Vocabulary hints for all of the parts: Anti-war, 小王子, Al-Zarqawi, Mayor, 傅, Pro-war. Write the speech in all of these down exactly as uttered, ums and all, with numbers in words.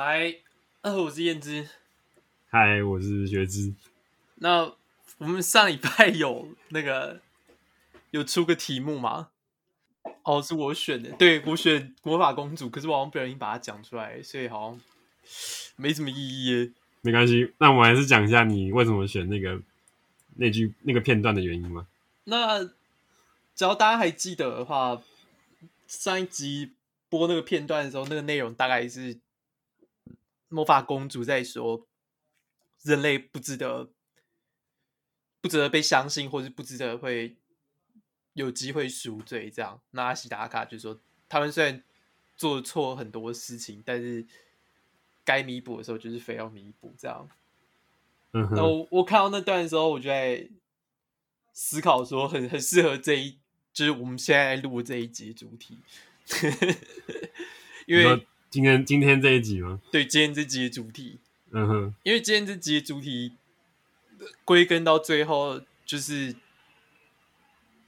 嗨，我是燕之。嗨，我是学之。那我们上礼拜有那个有出个题目吗？哦，是我选的，对，我选魔法公主，可是我好像不小心把它讲出来，所以好像没什么意义耶。没关系，那我还是讲一下你为什么选那个那句那个片段的原因吗？那只要大家还记得的话，上一集播那个片段的时候，那个内容大概是魔法公主在说人类不值得不值得被相信，或是不值得会有机会赎罪这样。那阿西达卡就说他们虽然做错很多事情，但是该弥补的时候就是非要弥补这样。嗯，那 我, 我看到那段的时候，我就在思考说很很适合这一就是我们现在录这一集主题。因为今天今天这一集吗？对，今天这集的主题，嗯哼，因为今天这集的主题归根到最后就是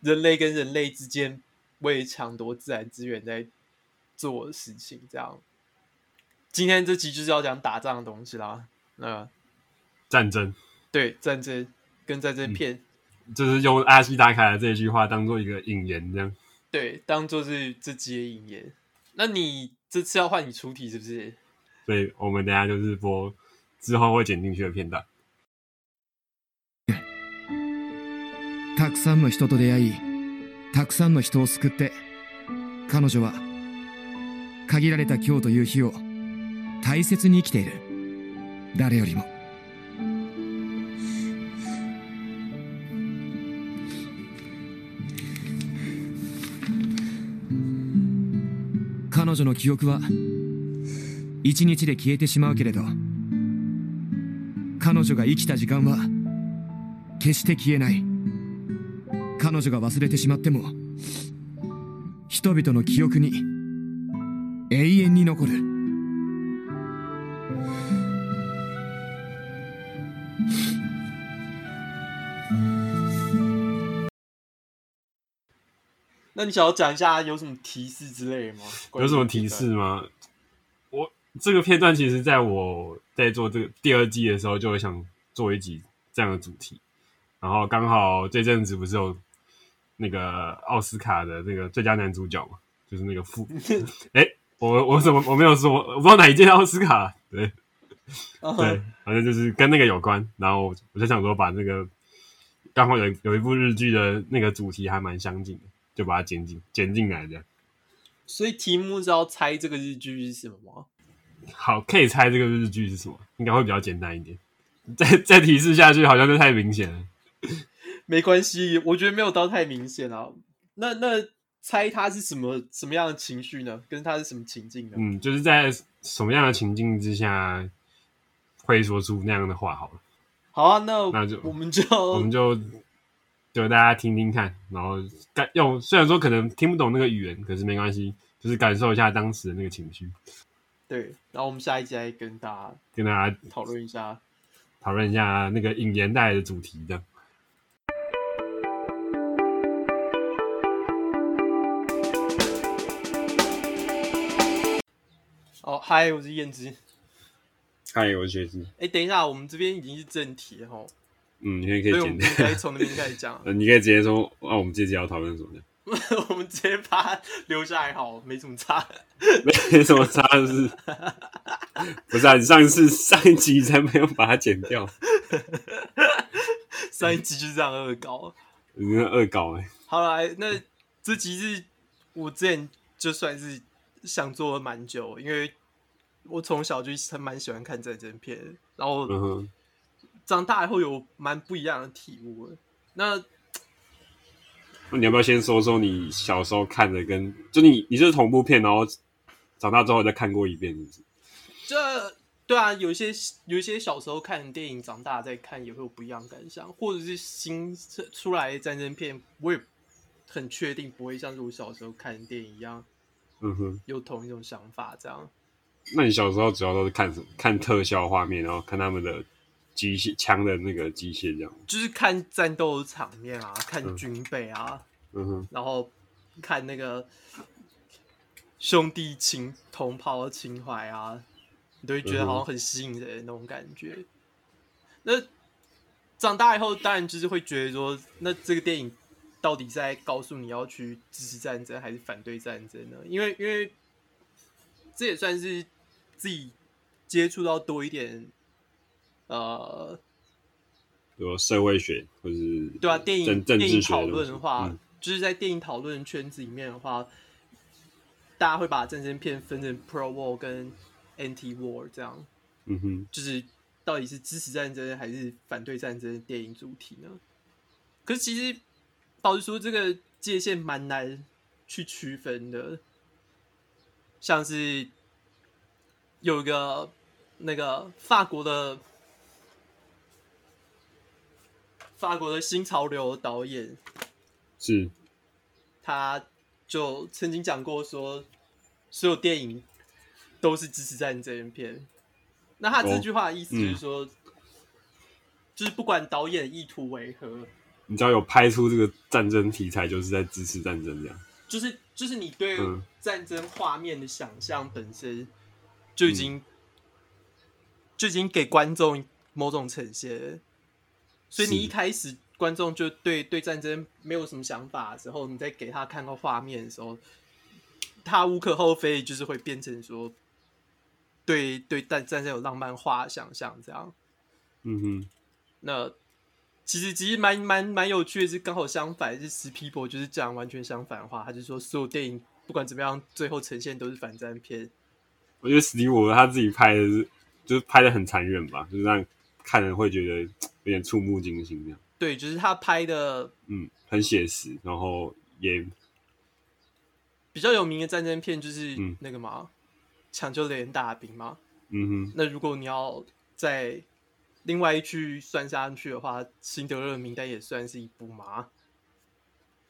人类跟人类之间为抢夺自然资源在做的事情，这样。今天这集就是要讲打仗的东西啦，那战争，对，战争跟战争片，嗯，就是用阿西达卡的这句话当做一个引言，这样，对，当做是这集的引言。那你这次要换你出题是不是？所以我们等一下就是播之后会剪进去的片段。たくさんの人と出会い、たくさんの人を救って、彼女は限られた今日という日を大切に生きている。誰よりも。彼女の記憶は一日で消えてしまうけれど、彼女が生きた時間は決して消えない。彼女が忘れてしまっても、人々の記憶に永遠に残る。那你想要讲一下有什么提示之类的吗？有什么提示吗？我这个片段其实在我在做这个第二季的时候就会想做一集这样的主题，然后刚好这阵子不是有那个奥斯卡的那个最佳男主角嘛，就是那个傅。哎、欸，我我怎么我没有说，我不知道哪一届奥斯卡，对、uh-huh. 对，反正就是跟那个有关。然后我就想说把那个刚好有有一部日剧的那个主题还蛮相近的，就把它剪进剪进来这样。所以题目是要猜这个日剧是什么吗？好，可以猜这个日剧是什么，应该会比较简单一点。再再提示下去好像就太明显了。没关系，我觉得没有到太明显啊。那那猜他是什么什么样的情绪呢？跟他是什么情境呢？嗯，就是在什么样的情境之下会说出那样的话？好了，好啊，那那就我们就我们就就大家听听看，然后用虽然说可能听不懂那个语言，可是没关系，就是感受一下当时的那个情绪。对，然后我们下一集再跟大家跟大家讨论一下，讨论一下那个引言带来的主题的。哦，嗨，我是燕之。嗨，我是学之。哎，等一下，我们这边已经是正题哈。嗯，你可以可以简单，可以从那边开始讲。你可以直接说，啊，我们这集要讨论什么的。我们直接把它留下来好，没什么差，没什么差是。不是啊，你上次上一集才没有把它剪掉。上一集就这样恶搞。你那恶搞哎、欸。好啦，那这集是我之前就算是。想做了蛮久，因为我从小就蛮喜欢看战争片，然后长大以后有蛮不一样的体悟的。那你要不要先说说你小时候看的跟就你你是同步片，然后长大之后再看过一遍是不是？这对啊，有些有些小时候看的电影，长大再看也会有不一样的感想，或者是新出来的战争片，我也很确定不会像是我小时候看的电影一样。嗯哼，有同一种想法这样。那你小时候主要都是看什么？看特效画面，然后看他们的机械枪的那个机械这样。就是看战斗场面啊，看军备啊，嗯哼，然后看那个兄弟情同袍的情怀啊，你都会觉得好像很吸引人的那种感觉。嗯、那长大以后，当然就是会觉得说，那这个电影到底在告诉你要去支持战争还是反对战争呢？因为因为这也算是自己接触到多一点，呃，有社会学或是对啊，电影电影讨论的话、嗯，就是在电影讨论圈子里面的话，大家会把战争片分成 Pro-war 跟 Anti-war 这样，嗯哼，就是到底是支持战争还是反对战争的电影主题呢？可是其实老实说，这个界限蛮难去区分的，像是有一个那个法国的法国的新潮流导演，是，他就曾经讲过说，所有电影都是支持战争片。那他这句话的意思就是说，哦嗯、就是不管导演意图为何，你只要有拍出这个战争题材，就是在支持战争这样。就是就是你对战争画面的想象本身。嗯就已经、嗯、就已经给观众某种呈现了，所以你一开始观众就对对战争没有什么想法的时候，你再给他看到画面的时候，他无可厚非就是会变成说对对战争有浪漫化的想象这样。嗯哼，那其实其实蛮蛮蛮有趣的是，刚好相反是史匹柏就是讲完全相反的话，他就说所有电影不管怎么样，最后呈现都是反战片。我觉得史蒂文他自己拍的是，就是拍的很残忍吧，就是让看人会觉得有点触目惊心这样。对，就是他拍的，嗯，很写实，然后也比较有名的战争片就是那个嘛，嗯《抢救雷恩大兵》嘛。嗯哼。那如果你要在另外一区算下去的话，《辛德勒名单》也算是一部嘛。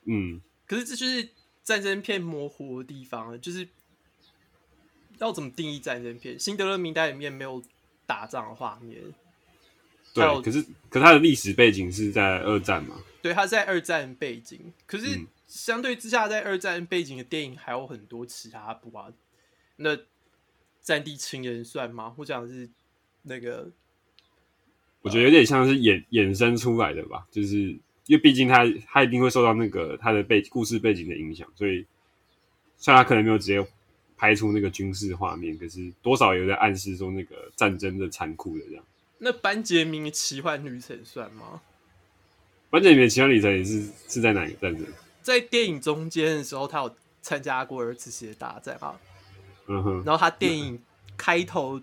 嗯。可是这就是战争片模糊的地方了，就是。要怎么定义战争片？《辛德勒名单》里面没有打仗的画面。对，可是可是它的历史背景是在二战嘛？对，它在二战背景。可是相对之下，在二战背景的电影还有很多其他部啊。那《战地情人》算吗？或者是那个？我觉得有点像是衍衍生出来的吧，就是因为毕竟它它一定会受到那个它的背故事背景的影响，所以虽然它可能没有直接。拍出那个军事画面，可是多少有在暗示说那个战争的残酷的这样。那班杰明的奇幻旅程算吗？班杰明的奇幻旅程也是是在哪个战争？在电影中间的时候，他有参加过二次世界大战啊。嗯哼。然后他电影开头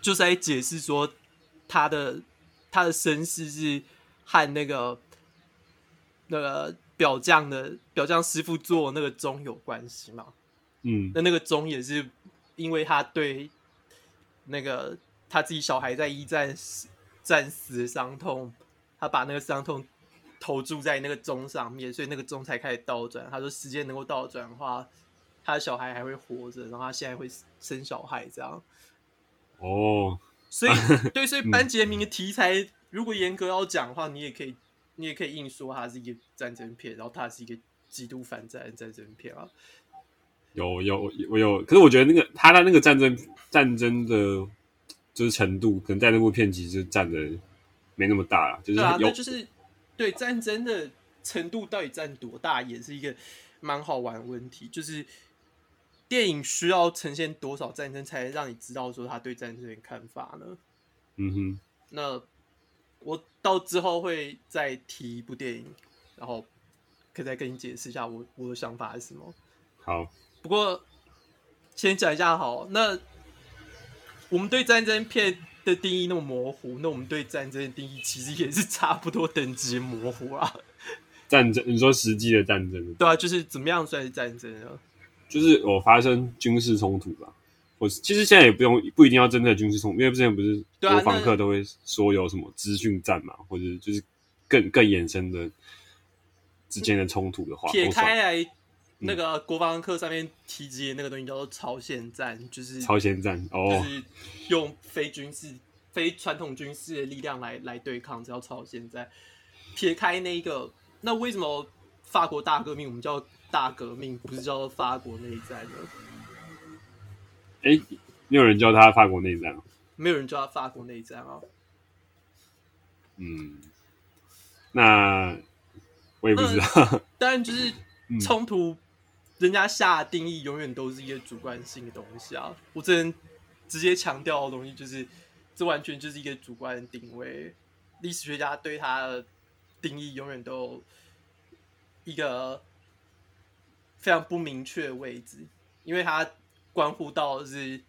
就是在解释说他的他的身世是和那个那个表匠的表匠师傅做那个钟有关系嘛。嗯，那那个钟也是因为他对那个他自己小孩在一战战死的伤痛，他把那个伤痛投注在那个钟上面，所以那个钟才开始倒转。他说时间能够倒转的话，他的小孩还会活着，然后他现在会生小孩这样。哦，所以对，所以班杰明的题材，嗯、如果严格要讲的话，你也可以你也可以硬说它是一个战争片，然后它是一个极度反战的战争片啊。有有我有，可是我觉得那个他的那个战争战争的，就是程度，可能在那部片其实占的没那么大啦，就是有对啊，那就是对战争的程度到底占多大，也是一个蛮好玩的问题。就是电影需要呈现多少战争，才能让你知道说他对战争的看法呢？嗯哼，那我到之后会再提一部电影，然后可以再跟你解释一下我我的想法是什么。好。不过，先讲一下好。那我们对战争片的定义那么模糊，那我们对战争的定义其实也是差不多等级模糊啊。战争，你说实际的战争？对啊，就是怎么样算是战争啊？就是有发生军事冲突吧。我其实现在也不用不一定要真的军事冲突，因为之前不是国防课都会说有什么资讯战嘛，或者就是更更衍生的之间的冲突的话，撇开来。那个国防课上面提及的那个东西叫做朝鲜战，就是朝鲜战、哦、就是用非军事、非传统军事的力量来来对抗，叫朝鲜战。撇开那个，那为什么法国大革命我们叫大革命，不是叫做法国内战呢？哎、欸，没有人叫他法国内战，没有人叫他法国内战啊。嗯，那我也不知道。当然，就是冲突、嗯，人家下的定义永远都是一个主观性的东西啊。我只能直接强调的东西就是，这完全就是一个主观的定位。历史学家对他的定义永远都有一个非常不明确的位置，因为他关乎到是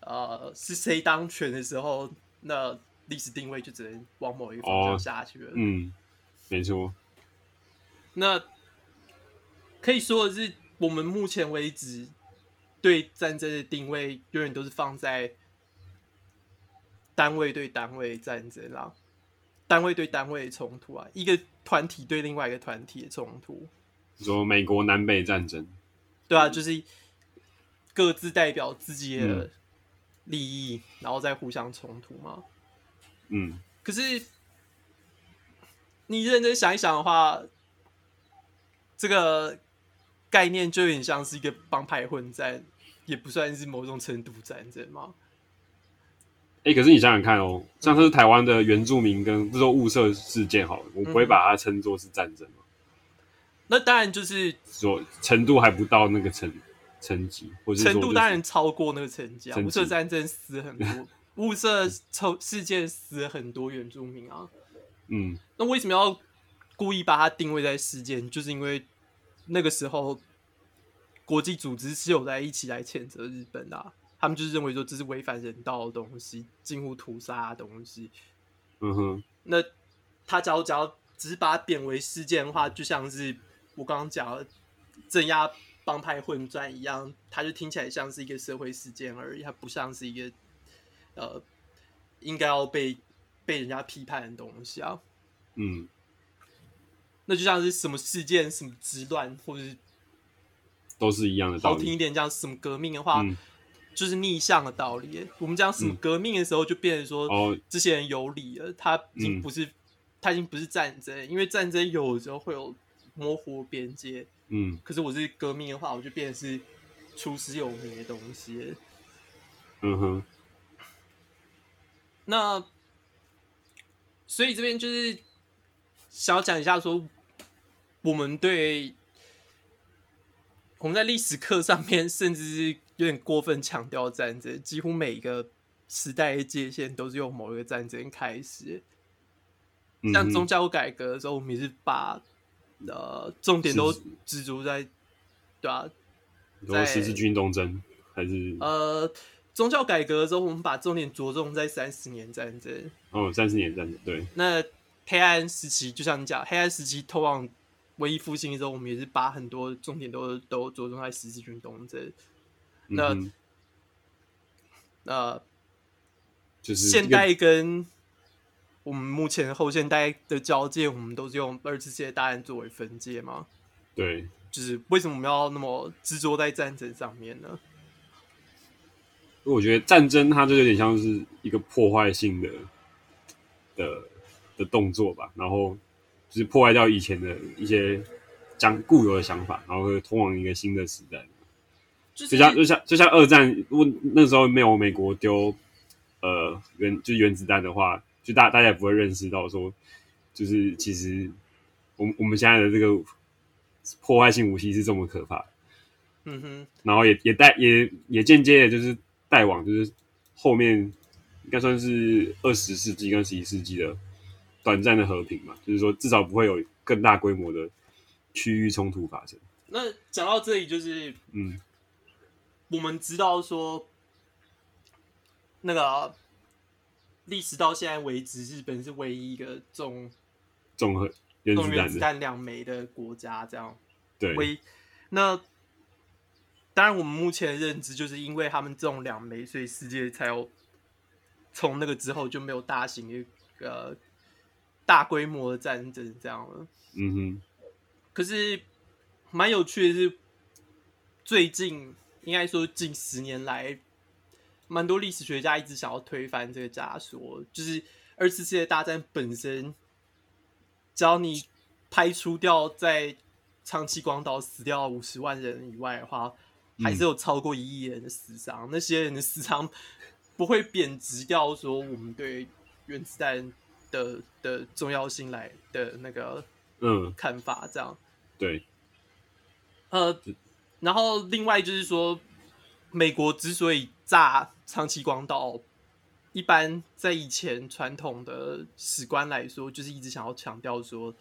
呃是谁当权的时候，那历史定位就只能往某一个方向下去了。哦、嗯，没错。那可以说的是，我们目前为止对战争的定位永远都是放在单位对单位战争啦，单位对单位的冲突啊，一个团体对另外一个团体的冲突。你说美国南北战争？对啊，就是各自代表自己的利益，嗯、然后再互相冲突嘛。嗯。可是你认真想一想的话，这个概念就有点像是一个帮派混战，也不算是某种程度战争嘛。欸、可是你想想看哦，像是台湾的原住民跟这种雾社事件好了，我不会把它称作是战争嘛、嗯、那当然就是说程度还不到那个层层级，或是说、就是、程度当然超过那个层级啊。雾社战争死很多，雾社事件死很多原住民啊。嗯，那为什么要故意把它定位在事件？就是因为那个时候国际组织是有在一起来谴责日本的、啊。他们就是认为说这是违反人道的东西，近乎屠杀的东西。嗯哼，那他只要只要只是把它贬为事件的话，就像是我刚刚讲的镇压帮派混战一样，它就听起来像是一个社会事件而已，它不像是一个呃应该要被被人家批判的东西啊。嗯，那就像是什么事件、什么之乱，或者是都是一样的道理。好听一点讲什么革命的话。嗯，就是逆向的道理。我们讲什么革命的时候，就变成说、嗯哦、这些人有理了，他已经不是、嗯、他已经不是战争，因为战争有的时候会有模糊边界。嗯，可是我是革命的话，我就变成是出师有名的东西。嗯哼，那所以这边就是想要讲一下说，我们对我们在历史课上面，甚至是有点过分强调战争，几乎每一个时代的界限都是由某一个战争开始。像宗教改革的时候，我们也是把、呃、重点都执着在，对啊，在十字军东征还是呃宗教改革的时候，我们把重点着重在三十年战争。哦，三十年战争，对。那黑暗时期，就像你讲，黑暗时期通往文艺复兴的时候，我们也是把很多重点都都着重在十字军东征。那、嗯、呃、就是，现代跟我们目前后现代的交界，我们都是用二次世界大战作为分界嘛？对，就是为什么我们要那么执着在战争上面呢？我觉得战争它就有点像是一个破坏性的的的动作吧，然后就是破坏掉以前的一些讲固有的想法，然后会通往一个新的时代。就是、就像就像就像二战，如果那时候没有美国丢呃原就是原子弹的话，就大大家也不会认识到说，就是其实我们我们现在的这个破坏性武器是这么可怕的。嗯哼，然后也也带也也间接的就是带往就是后面应该算是二十世纪跟十一世纪的短暂的和平嘛，就是说至少不会有更大规模的区域冲突发生。那讲到这里就是嗯。我们知道说，那个历史到现在为止，日本是唯一一个中中核原子弹两枚的国家，这样对。那当然，我们目前的认知就是因为他们中两枚，所以世界才有从那个之后就没有大型的呃大规模的战争这样了。嗯哼。可是蛮有趣的是，最近。应该说，近十年来，蛮多历史学家一直想要推翻这个假说，就是二次世界大战本身，只要你排除掉在长崎广岛死掉五十万人以外的话，还是有超过一亿人的死伤、嗯，那些人的死伤不会贬值掉说我们对原子弹的的重要性来的那个嗯看法这样。对，呃，然后另外就是说，美国之所以炸长崎广岛，一般在以前传统的史观来说，就是一直想要强调说，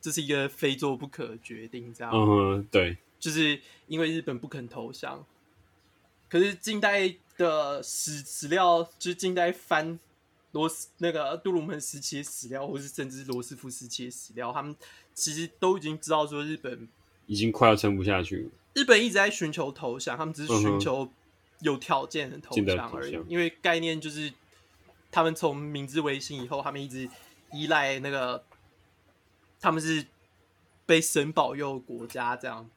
这是一个非做不可的决定，这样。嗯，对，就是因为日本不肯投降。可是近代的史史料，就是近代翻罗斯那个杜鲁门时期的史料，或是甚至罗斯福时期的史料，他们其实都已经知道说日本已经快要撑不下去了。日本一直在寻求投降，他们只是寻求有条件的投降而已，嗯、因为概念就是。他们从明治维新以后，他们一直依赖那个，他们是被神保佑的国家这样。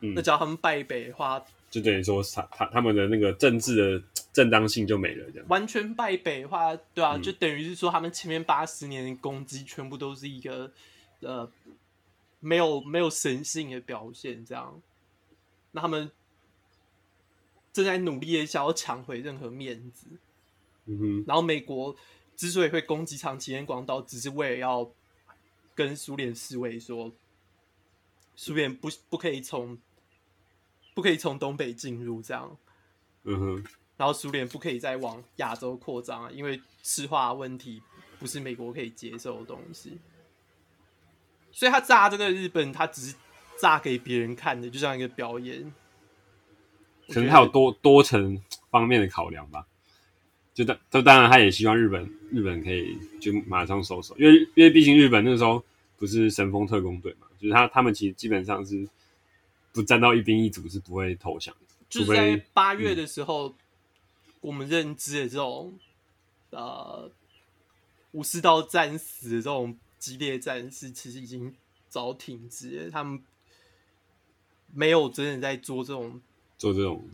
嗯、那只要他们败北的话，就等于说他他们的那个政治的正当性就没了，这样。完全败北的话，对啊，嗯、就等于是说他们前面八十年的攻击全部都是一个呃没有没有神性的表现，这样。那他们正在努力的想要抢回任何面子。嗯、然后美国之所以会攻击长崎跟广岛，只是为了要跟苏联示威说，苏联不不可以从不可以从东北进入这样，嗯哼，然后苏联不可以再往亚洲扩张、啊，因为赤化问题不是美国可以接受的东西，所以他炸这个日本，他只是炸给别人看的，就像一个表演，可能他有多多层方面的考量吧。就当然他也希望日本日本可以就马上收手，因为因为毕竟日本那时候不是神风特攻队嘛，就是他他们其实基本上是不站到一兵一卒是不会投降的。就是在八月的时候、嗯、我们认知的这种呃武士道战死的这种激烈战事其实已经早停止了，他们没有真的在做这种做这种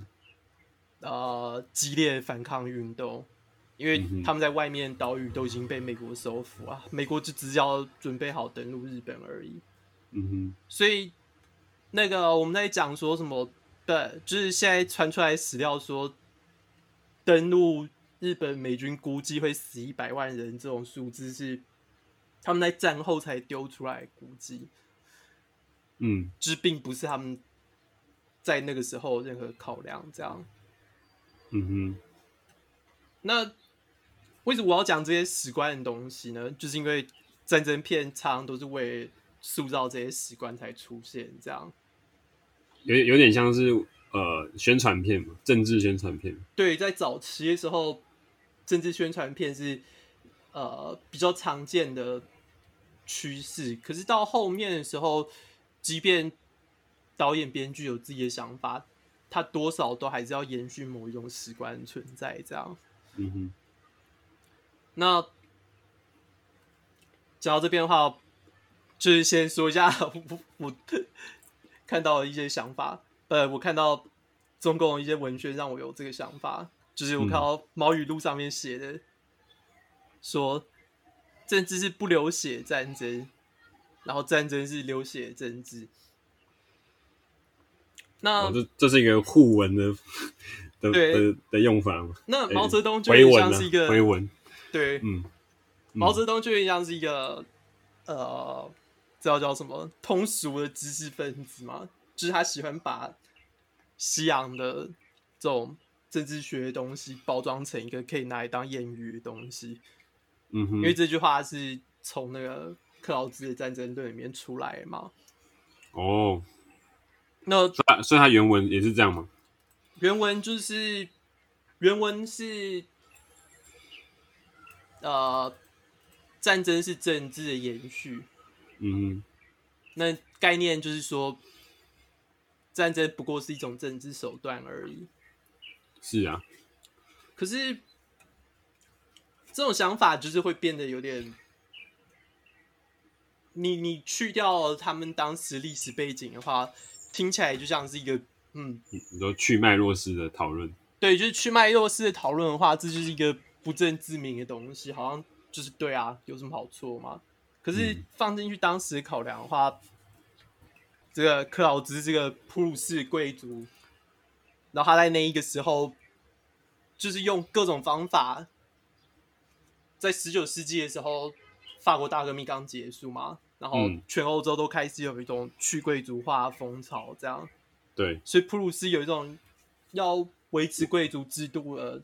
呃，激烈的反抗运动，因为他们在外面岛屿都已经被美国收服啊，美国就只要准备好登陆日本而已。嗯哼，所以那个我们在讲说什么，对，就是现在传出来史料说，登陆日本美军估计会死一百万人，这种数字是他们在战后才丢出来的估计。嗯，就是并不是他们在那个时候任何考量这样。嗯哼，那为什么我要讲这些史观的东西呢？就是因为战争片常常都是为了塑造这些史观才出现，这样有有点像是呃宣传片嘛，政治宣传片。对，在早期的时候，政治宣传片是呃比较常见的趋势。可是到后面的时候，即便导演编剧有自己的想法，它多少都还是要延续某一种史观存在，这样。嗯哼。那讲到这边的话，就是先说一下我我看到的一些想法。呃，我看到中共的一些文宣让我有这个想法，就是我看到《毛语录》上面写的，嗯、说政治是不流血战争，然后战争是流血政治。那、哦、这, 这是一个互文 的, 的, 的, 的用法嘛？那毛泽东就很像是一个回文、啊，对，嗯，毛泽东就很像是一个、嗯、呃，知道叫什么通俗的知识分子嘛？就是他喜欢把西洋的这种政治学的东西包装成一个可以拿来当谚语的东西。嗯哼，因为这句话是从那个克劳兹的战争论里面出来的嘛。哦。那所以它原文也是这样吗？原文就是原文是呃，战争是政治的延续。嗯，那概念就是说，战争不过是一种政治手段而已。是啊，可是这种想法就是会变得有点。你你去掉他们当时历史背景的话，听起来就像是一个嗯，你说去脉络式的讨论，对，就是去脉络式的讨论的话，这就是一个不证自明的东西，好像就是对啊，有什么好错吗？可是放进去当时的考量的话，嗯、这个克劳兹这个普鲁士贵族，然后他在那一个时候就是用各种方法，在十九世纪的时候，法国大革命刚结束嘛，然后全欧洲都开始有一种去贵族化风潮这样，对，所以普鲁士有一种要维持贵族制度的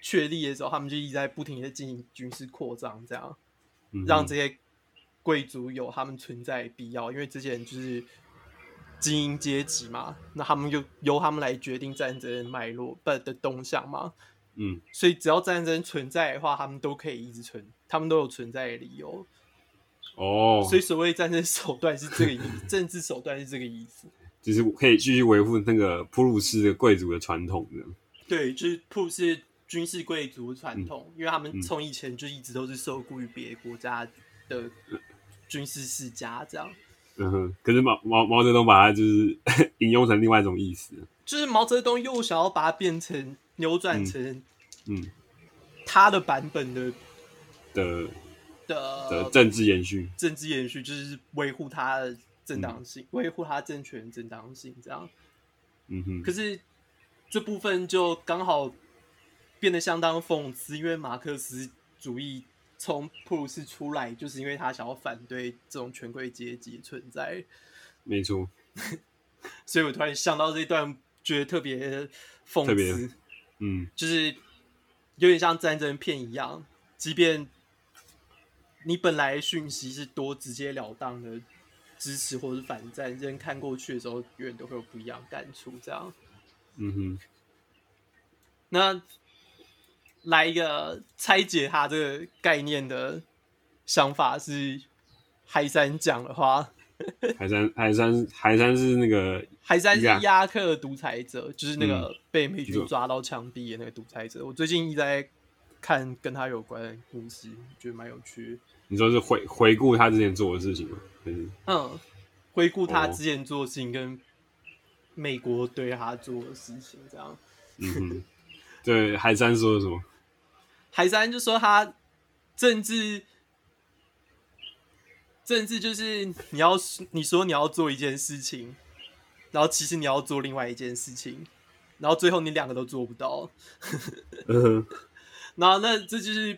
确立的时候，他们就一直在不停的进行军事扩张这样，让这些贵族有他们存在的必要，因为这些人就是精英阶级嘛，那他们就由他们来决定战争的脉络不的动向嘛，嗯，所以只要战争存在的话，他们都可以一直存，他们都有存在的理由。哦，所以所谓战争手段是这个意思，政治手段是这个意思，就是可以继续维护那个普鲁士的贵族的传统的。对，就是普鲁士军事贵族的传统，嗯，因为他们从以前就一直都是受雇于别国家的军事世家这样。嗯哼，可是 毛, 毛, 毛泽东把它就是引用成另外一种意思，就是毛泽东又想要把它变成扭转成 嗯, 嗯他的版本的的的, 的政治延续，政治延续就是维护他的正当性，维护，嗯，他政权的正当性这样。嗯哼，可是这部分就刚好变得相当讽刺，因为马克思主义从普鲁士出来，就是因为他想要反对这种权贵阶级存在。没错，所以我突然想到这一段，觉得特别讽刺。嗯，就是有点像战争片一样，即便你本来讯息是多直截了当的支持或是反战，人看过去的时候，永远都会有不一样的感触。这样，嗯哼，那。来一个拆解他这个概念的想法是海山讲的话，海山海山海山是那个海山是伊拉克的独裁者，就是那个被美军抓到枪毙的那个独裁者。嗯，我最近一直在看跟他有关的故事，觉得蛮有趣的。你说是回回顾他之前做的事情吗？嗯，回顾他之前做的事情跟美国对他做的事情这样。嗯哼，对，海山说的什么？海山就说他政治，政治就是你要你说你要做一件事情，然后其实你要做另外一件事情，然后最后你两个都做不到。嗯，然后那这就是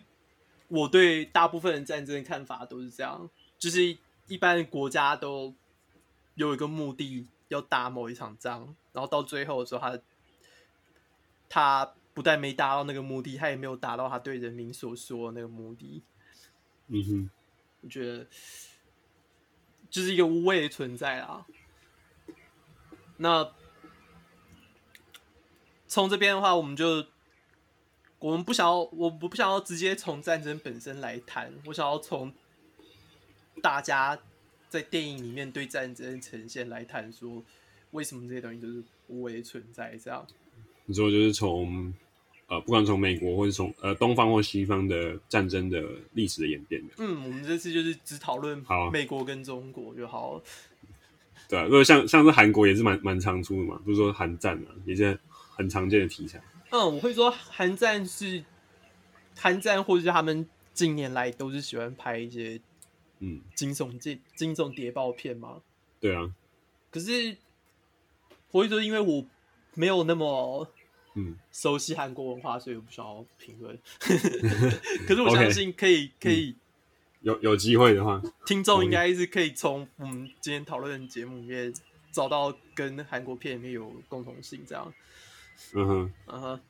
我对大部分战争的看法都是这样，就是一般国家都有一个目的要打某一场仗，然后到最后的时候他他。不但没达到那个目的，他也没有达到他对人民所说的那个目的。嗯哼，我觉得就是一个无谓的存在啦。那从这边的话，我们就我们不想要，我不想要直接从战争本身来谈，我想要从大家在电影里面对战争呈现来谈，说为什么这些东西就是无谓的存在这样。你说就是从，呃，不管从美国或是从呃东方或西方的战争的历史的演变的。嗯，我们这次就是只讨论美国跟中国就好了。对啊，如果像像是韩国也是蛮蛮常出的嘛，不是说韩战啊，也是很常见的题材。嗯，我会说韩战是韩战，或者是他们近年来都是喜欢拍一些嗯惊悚惊惊悚谍报片嘛。对啊，可是我会说，因为我没有那么。嗯，熟悉韩国文化，所以我不想要评论。可是我相信可以， okay, 可以、嗯、有有机会的话，听众应该是可以从我们今天讨论的节目里面找到跟韩国片里面有共同性，这样。嗯哼，嗯哼。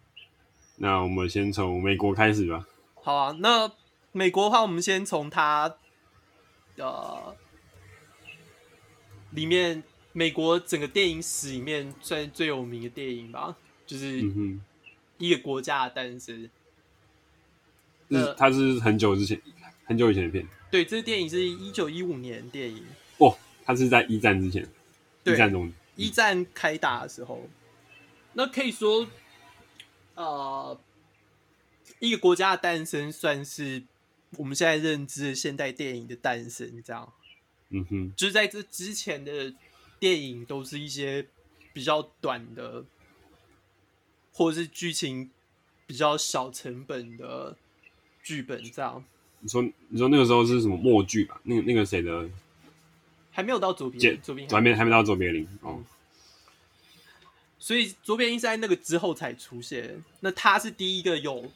那我们先从美国开始吧。好啊，那美国的话，我们先从它呃里面，美国整个电影史里面算是最有名的电影吧。就是一个国家的诞生，嗯，它是很久之前、很久以前的片。对，这个电影是一九一五年的电影。哦，它是在一战之前，一战中，一战开打的时候。那可以说，呃，一个国家的诞生算是我们现在认知的现代电影的诞生，这样。嗯哼，就是在这之前的电影都是一些比较短的。或者是剧情比较小成本的剧本，这样。你说，你说那个时候是什么默剧吧？那个那个谁的，还没有到卓别林，卓别林还没到卓别林哦。所以卓别林是在那个之后才出现。那他是第一个有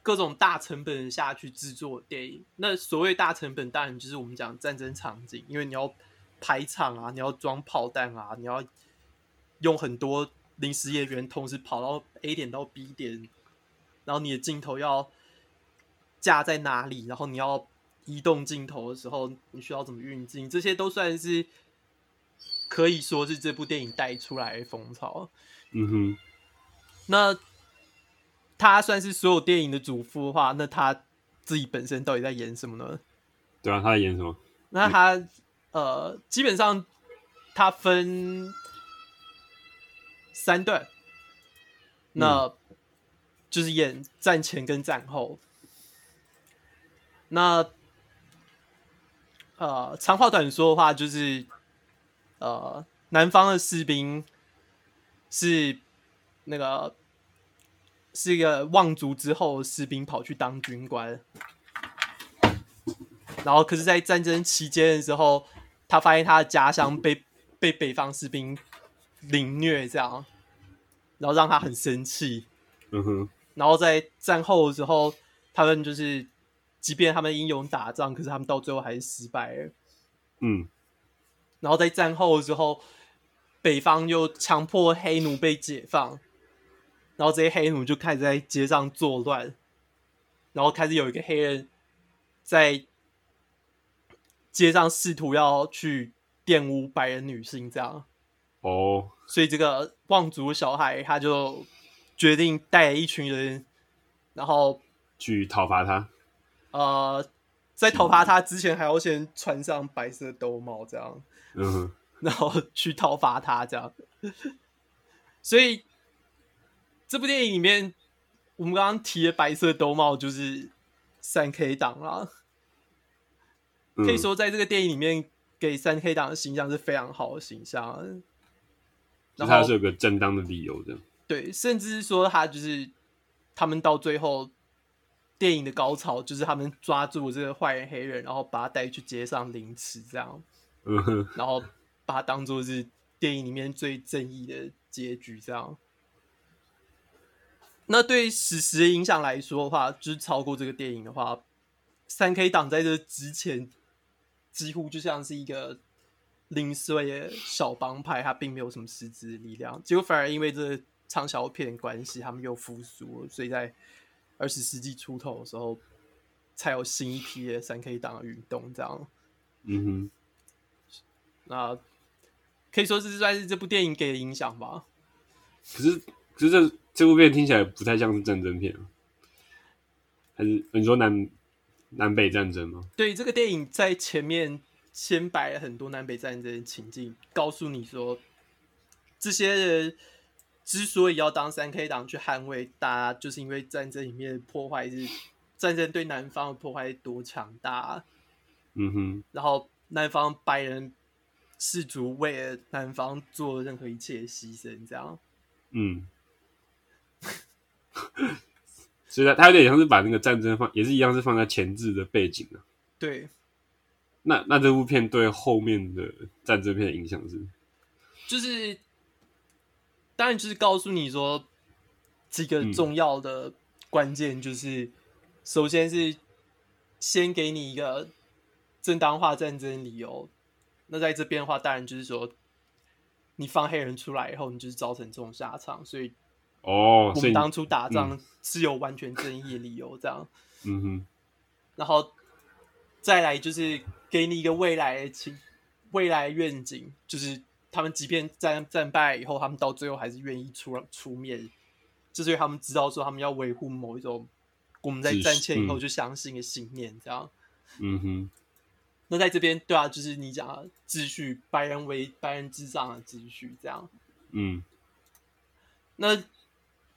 各种大成本下去制作的电影。那所谓大成本，当然就是我们讲战争场景，因为你要排场啊，你要装炮弹啊，你要用很多临时演员同时跑到 A 点到 B 点，然后你的镜头要架在哪里，然后你要移动镜头的时候你需要怎么运镜，这些都算是可以说是这部电影带出来的风潮。嗯哼，那他算是所有电影的祖父的话，那他自己本身到底在演什么呢？对啊，他在演什么？那他、嗯、呃，基本上他分三段，那、嗯、就是演战前跟战后。那呃，长话短说的话，就是呃，南方的士兵是那个是一个望族之后的士兵跑去当军官，然后可是，在战争期间的时候，他发现他的家乡被被北方士兵凌虐，这样，然后让他很生气。嗯哼。然后在战后的时候，他们就是。即便他们英勇打仗，可是他们到最后还是失败了。嗯，然后在战后之后，北方又强迫黑奴被解放，然后这些黑奴就开始在街上作乱，然后开始有一个黑人在街上试图要去玷污白人女性，这样。哦，所以这个望族小孩他就决定带一群人，然后去讨伐他。呃，在讨伐他之前，还要先穿上白色兜帽，这样，嗯，然后去讨伐他，这样。所以这部电影里面，我们刚刚提的白色兜帽就是三 K 党啦、嗯。可以说，在这个电影里面，给三 K 党的形象是非常好的形象。然后他是有个正当的理由的。对，甚至是说他就是他们到最后。电影的高潮就是他们抓住这个坏人黑人，然后把他带去街上凌迟，这样，然后把他当作是电影里面最正义的结局，这样。那对史实的影响来说的话，就是超过这个电影的话，三 K 党在这之前几乎就像是一个零碎的小帮派，他并没有什么实质力量。结果反而因为这畅销片的关系，他们又复苏了，所以在。二十世纪出头的时候，才有新一批的三 K 党的运动，这样。嗯哼，那可以说是算是这部电影给的影响吧。可是，可是这这部片听起来不太像是战争片，还是你说南南北战争吗？对，这个电影在前面先摆了很多南北战争的情境，告诉你说这些人。之所以要当三 K 党去捍卫大家，就是因为战争里面的破坏是战争对南方的破坏多强大、啊，嗯哼。然后南方白人士族为了南方做任何一切牺牲，这样。嗯。所以他他有点像是把那个战争放，也是一样是放在前置的背景啊。对。那那这部片对后面的战争片的影响是？就是。当然就是告诉你说几个重要的关键，就是、嗯、首先是先给你一个正当化战争理由。那在这边的话，当然就是说你放黑人出来以后，你就是造成这种下场。所以哦，我们当初打仗是有完全正义的理由，这样。嗯哼。然后再来就是给你一个未来的未来愿景，就是。他们即便 战, 战败以后，他们到最后还是愿意 出, 出面，就是因为他们知道说他们要维护某一种我们在战前以后就相信的信念，这样。嗯哼。那在这边，对啊，就是你讲的秩序，白人为白人至上的秩序，这样。嗯。那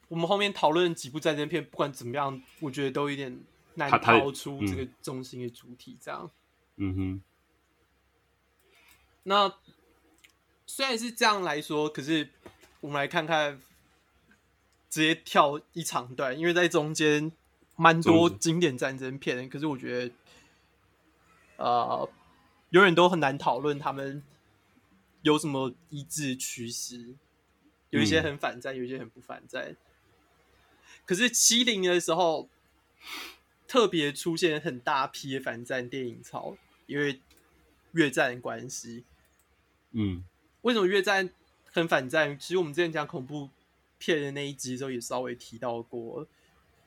我们后面讨论几部战争片，不管怎么样，我觉得都有点难逃出这个中心的主体，这样。嗯哼。那。虽然是这样来说，可是我们来看看，直接跳一长段，因为在中间蛮多经典战争片，可是我觉得，呃，永远都很难讨论他们有什么一致趋势。有一些很反战，有一些很不反战。可是七零的时候，特别出现很大批的反战电影潮，因为越战的关系。嗯，为什么越战很反战？其实我们之前讲恐怖片的那一集的时候也稍微提到过，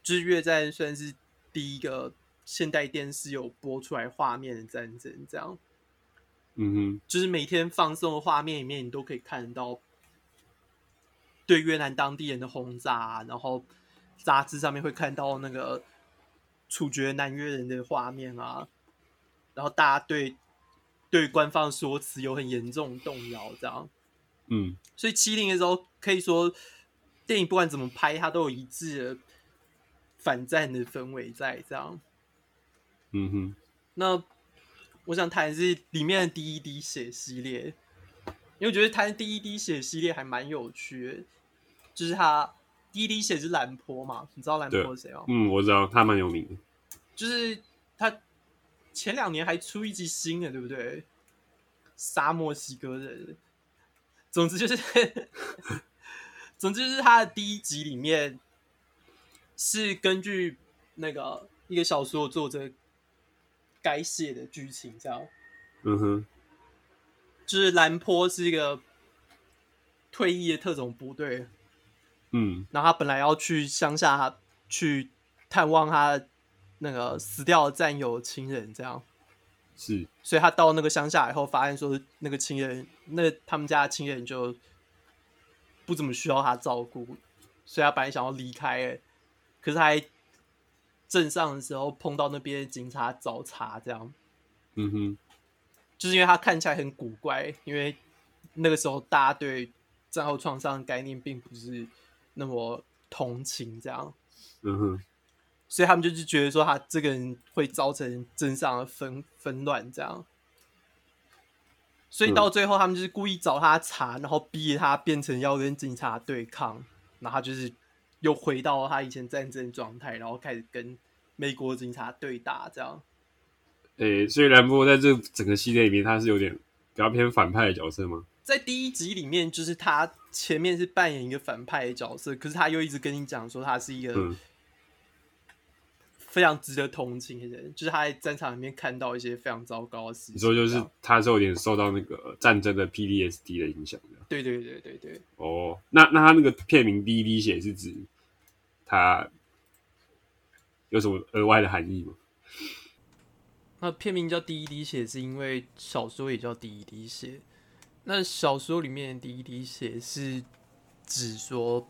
就是越战算是第一个现代电视有播出来画面的战争，这样。嗯哼，就是每天放送的画面里面，你都可以看到对越南当地人的轰炸、啊，然后杂志上面会看到那个处决南越人的画面啊，然后大家对对官方说辞有很严重的动摇，这样。嗯，所以七零的时候可以说电影不管怎么拍，它都有一致的反战的氛围在，这样。嗯哼，那我想谈的是里面的第一滴血系列，因为我觉得谈第一滴血系列还蛮有趣的，就是它。第一滴血是兰坡嘛？你知道兰坡是谁吗？嗯，我知道，他蛮有名的。就是他前两年还出一集新的，对不对？杀墨西哥人。总之就是，总之就是他的第一集里面是根据那个一个小说作者改写的剧情，这样。嗯哼。就是兰坡是一个退役的特种部队。嗯，然后他本来要去乡下去探望他那个死掉的战友亲人，这样是，所以他到那个乡下以后，发现说那个亲人，那他们家的亲人就不怎么需要他照顾，所以他本来想要离开，可是他在镇上的时候碰到那边的警察找茬，这样，嗯哼，就是因为他看起来很古怪，因为那个时候大家对战后创伤的概念并不是。那么同情这样，嗯哼，所以他们就是觉得说他这个人会造成镇上的纷纷乱这样，所以到最后他们就是故意找他查，然后逼他变成要跟警察对抗，然后他就是又回到他以前战争状态，然后开始跟美国警察对打这样。诶、欸，所以兰波在这整个系列里面，他是有点比较偏反派的角色吗？在第一集里面，就是他前面是扮演一个反派的角色，可是他又一直跟你讲说他是一个非常值得同情的人，嗯、就是他在战场里面看到一些非常糟糕的事情。你说就是他是有点受到那个战争的 P T S D 的影响的。对对对对对。哦、oh, ，那那他那个片名第一滴血是指他有什么额外的含义吗？那片名叫第一滴血，是因为小说也叫第一滴血。那小说里面的第一滴血是指说，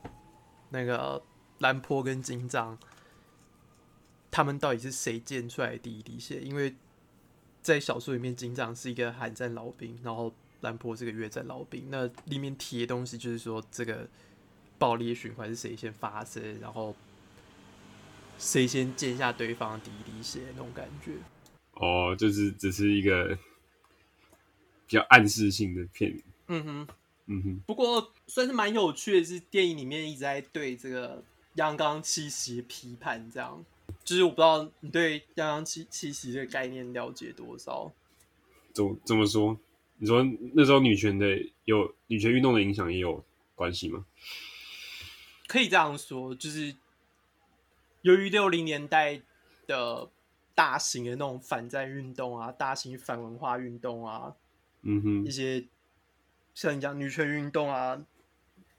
那个兰坡跟警长，他们到底是谁溅出来的第一滴血？因为在小说里面，警长是一个韩战老兵，然后兰坡是个越战老兵。那里面提的东西就是说，这个暴力循环是谁先发生，然后谁先溅下对方的第一滴血那种感觉。哦，就是只是一个。比较暗示性的片名，嗯哼，嗯哼。不过算是蛮有趣的是，电影里面一直在对这个阳刚气息批判，这样。就是我不知道你对阳刚气气息这个概念了解多少？怎怎么说？你说那时候女权的有女权运动的影响也有关系吗？可以这样说，就是由于六零年代的大型的那种反战运动啊，大型反文化运动啊。嗯哼，一些像你讲女权运动啊、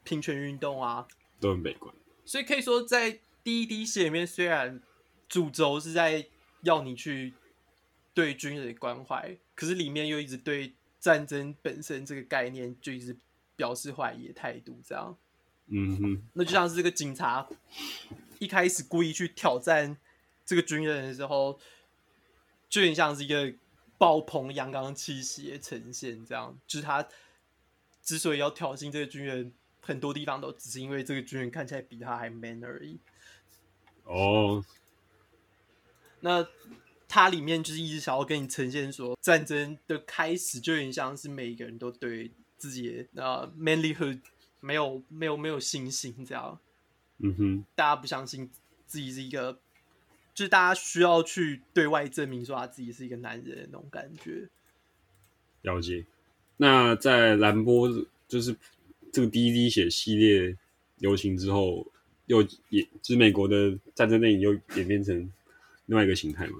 平权运动啊，都很悲观。所以可以说，在第一滴血里面，虽然主轴是在要你去对军人的关怀，可是里面又一直对战争本身这个概念就一直表示怀疑的态度。这样，嗯哼，那就像是这个警察一开始故意去挑战这个军人的时候，就很像是一个。爆棚阳刚气息的呈现，这样就是他之所以要挑衅这个军人，很多地方都只是因为这个军人看起来比他还 man 而已。哦、oh. ，那他里面就是一直想要跟你呈现说，战争的开始就很像是每一个人都对自己的、呃、manlyhood 没有没有没有信心，这样。嗯哼，大家不相信自己是一个。就是大家需要去对外证明说他自己是一个男人的那种感觉。了解。那在兰波就是这个滴滴血系列流行之后，又也就是美国的战争电影又演变成另外一个形态嘛。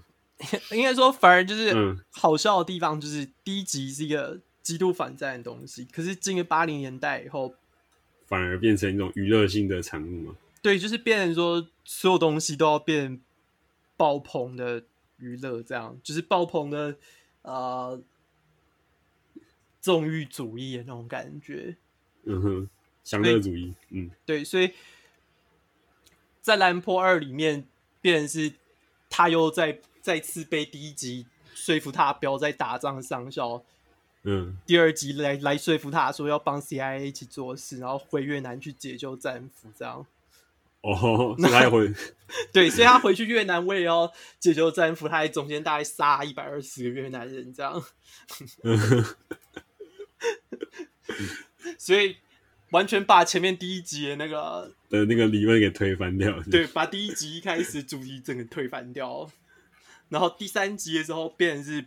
应该说，反而就是好笑的地方，就是第一集是一个极度反战的东西，可是进了八零年代以后，反而变成一种娱乐性的产物嘛。对，就是变成说所有东西都要变爆棚的娱乐，这样就是爆棚的呃纵欲主义的那种感觉。嗯哼，享乐主义。嗯，对，所以在《蓝波二》里面，变成是他又在再次被第一集说服他不要再打仗上校，嗯，第二集 来, 来说服他说要帮 C I A 一起做事，然后回越南去解救战俘，这样。哦，所以他回对，所以他回去越南为了要解救战俘，他在中间大概杀一百二十个越南人这样。所以完全把前面第一集的那个的那个理论给推翻掉了，对，把第一集一开始主题整个推翻掉。然后第三集的时候，变成是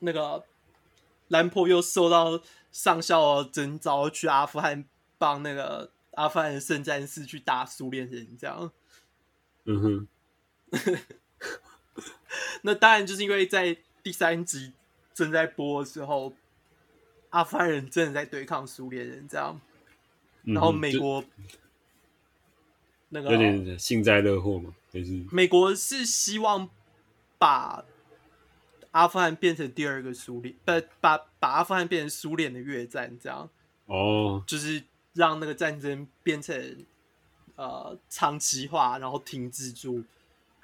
那个兰坡又受到上校的征召，去阿富汗帮那个阿富汗的圣战士去打苏联人，这样。嗯哼。那当然就是因为在第三集正在播的时候，阿富汗人真的在对抗苏联人，这样。然后美国那个有点幸灾乐祸嘛。美国是希望把阿富汗变成第二个苏联，把把阿富汗变成苏联的越战，这样。哦，就是让那个战争变成呃长期化，然后停止住，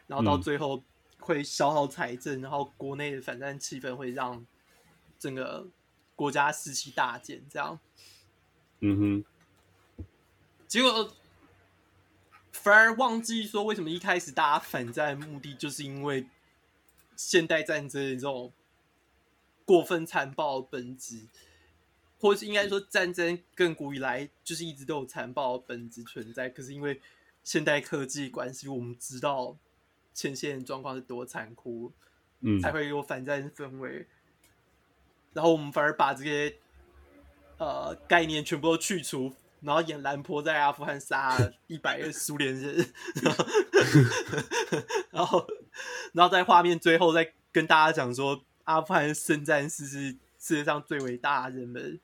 然后到最后会消耗财政，嗯、然后国内的反战气氛会让整个国家士气大减，这样。嗯哼，结果。反而忘记说，为什么一开始大家反战的目的，就是因为现代战争的这种过分残暴的本质，或是应该说战争亘古以来就是一直都有残暴的本质存在。可是因为现代科技的关系，我们知道前线的状况是多残酷，嗯，才会有反战氛围。然后我们反而把这些呃概念全部都去除。然后演兰坡在阿富汗杀了一百个苏联人，然后，然后，然后在画面最后再跟大家讲说，阿富汗圣战士是世界上最伟大的人们。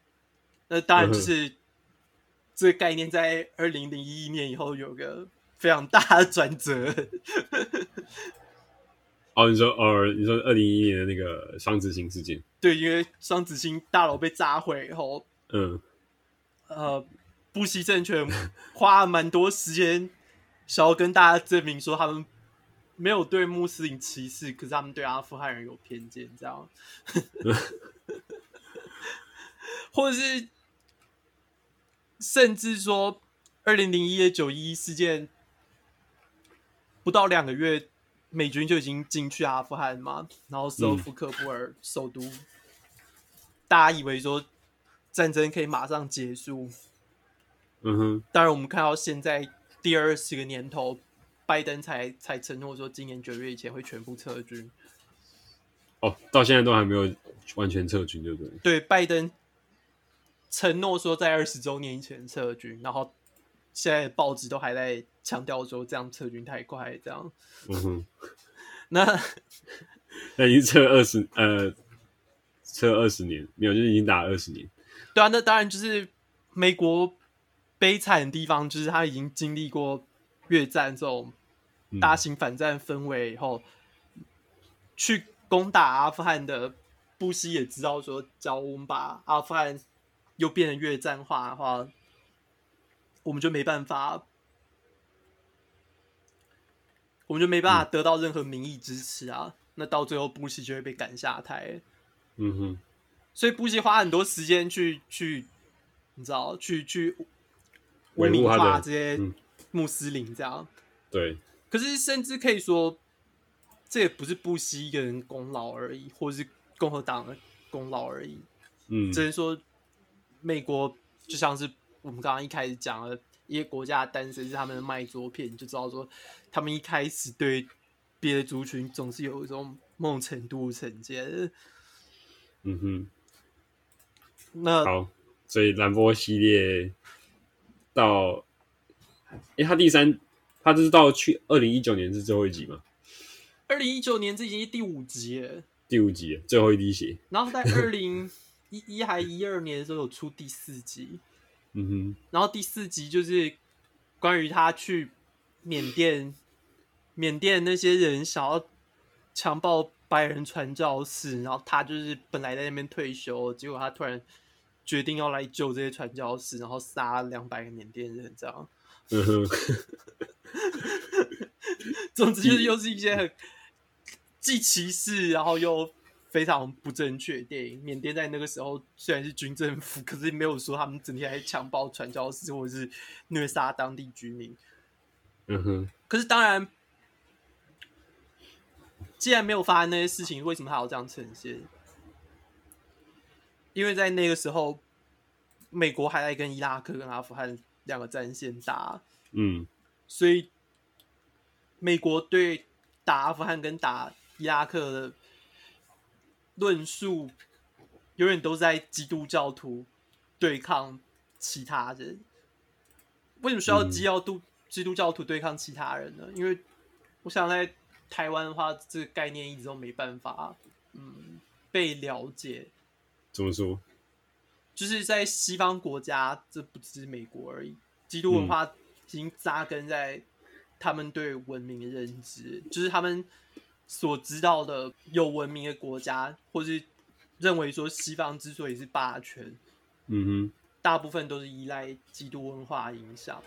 那当然就是、嗯、这个概念在二零零一年以后有个非常大的转折。哦，你说，哦，你说二零一一年的那个双子星事件？对，因为双子星大楼被炸毁以后，嗯，呃。布希政权花了蛮多时间，想要跟大家证明说他们没有对穆斯林歧视，可是他们对阿富汗人有偏见，这样，或者是甚至说，二零零一的九一一事件不到两个月，美军就已经进去阿富汗嘛，然后收复喀布尔首都，嗯、大家以为说战争可以马上结束。嗯哼，当然，我们看到现在第二十个年头，拜登才才承诺说，今年九月以前会全部撤军。哦，到现在都还没有完全撤军，对不对？对，拜登承诺说在二十周年以前撤军，然后现在报纸都还在强调说这样撤军太快，这样。嗯哼，那那已经撤二十呃，撤二十年没有，就是已经打二十年。对啊，那当然就是美国。悲惨的地方就是他已经经历过越战这种大型反战氛围以后、嗯，去攻打阿富汗的布希也知道说，假如我们把阿富汗又变得越战化的话，我们就没办法，我们就没办法得到任何民意支持啊。嗯、那到最后，布希就会被赶下台。嗯哼，所以布希花很多时间去去，你知道，去去。污名化这些穆斯林，这样、嗯、对。可是甚至可以说，这也不是布希一个人功劳而已，或是共和党的功劳而已。嗯，只能说美国就像是我们刚刚一开始讲的，一个国家的诞生是他们的卖桌片，你就知道说他们一开始对别的族群总是有一种某种程度的成见。嗯哼，那好，所以兰波系列到，哎，他第三，他就是到去二零一九年是最后一集嘛？二零一九年这已经是第五集了，第五集了最后一滴血。然后在二零一一还一二年的时候有出第四集，嗯哼，然后第四集就是关于他去缅甸，缅甸那些人想要强暴白人传教士，然后他就是本来在那边退休，结果他突然决定要来救这些传教士，然后杀两百个缅甸人这样。嗯哼，总之就是又是一些很既歧视，然后又非常不正确的电影。缅甸在那个时候虽然是军政府，可是没有说他们整天还强暴传教士或者是虐杀当地居民。嗯哼，可是当然。既然没有发生那些事情，为什么还要这样呈现？因为在那个时候，美国还在跟伊拉克跟阿富汗两个战线打，嗯，所以美国对打阿富汗跟打伊拉克的论述，永远都是在基督教徒对抗其他人。为什么需要基督教徒对抗其他人呢？因为我想在台湾的话，这个概念一直都没办法，嗯，被了解。怎么说？就是在西方国家，这不只是美国而已，基督文化已经扎根在他们对文明的认知，嗯、就是他们所知道的有文明的国家，或是认为说西方之所以是霸权，嗯哼，大部分都是依赖基督文化影响，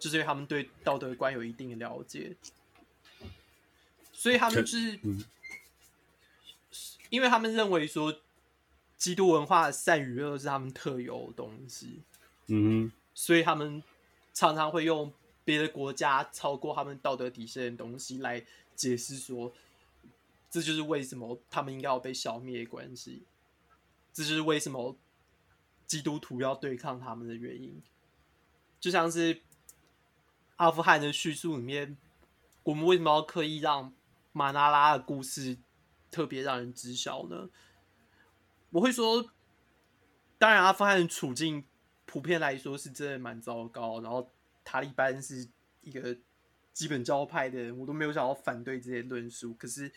就是因为他们对道德观有一定的了解。所以他们就是，因为他们认为说，基督文化的善与恶是他们特有的东西，嗯，所以他们常常会用别的国家超过他们道德底线的东西来解释说，这就是为什么他们应该要被消灭的关系，这就是为什么基督徒要对抗他们的原因，就像是阿富汗的叙述里面，我们为什么要刻意让马那拉的故事特别让人知晓呢？我会说，当然阿富汗的处境普遍来说是真的蛮糟糕，然后塔利班是一个基本教派的人，我都没有想要反对这些论述。可是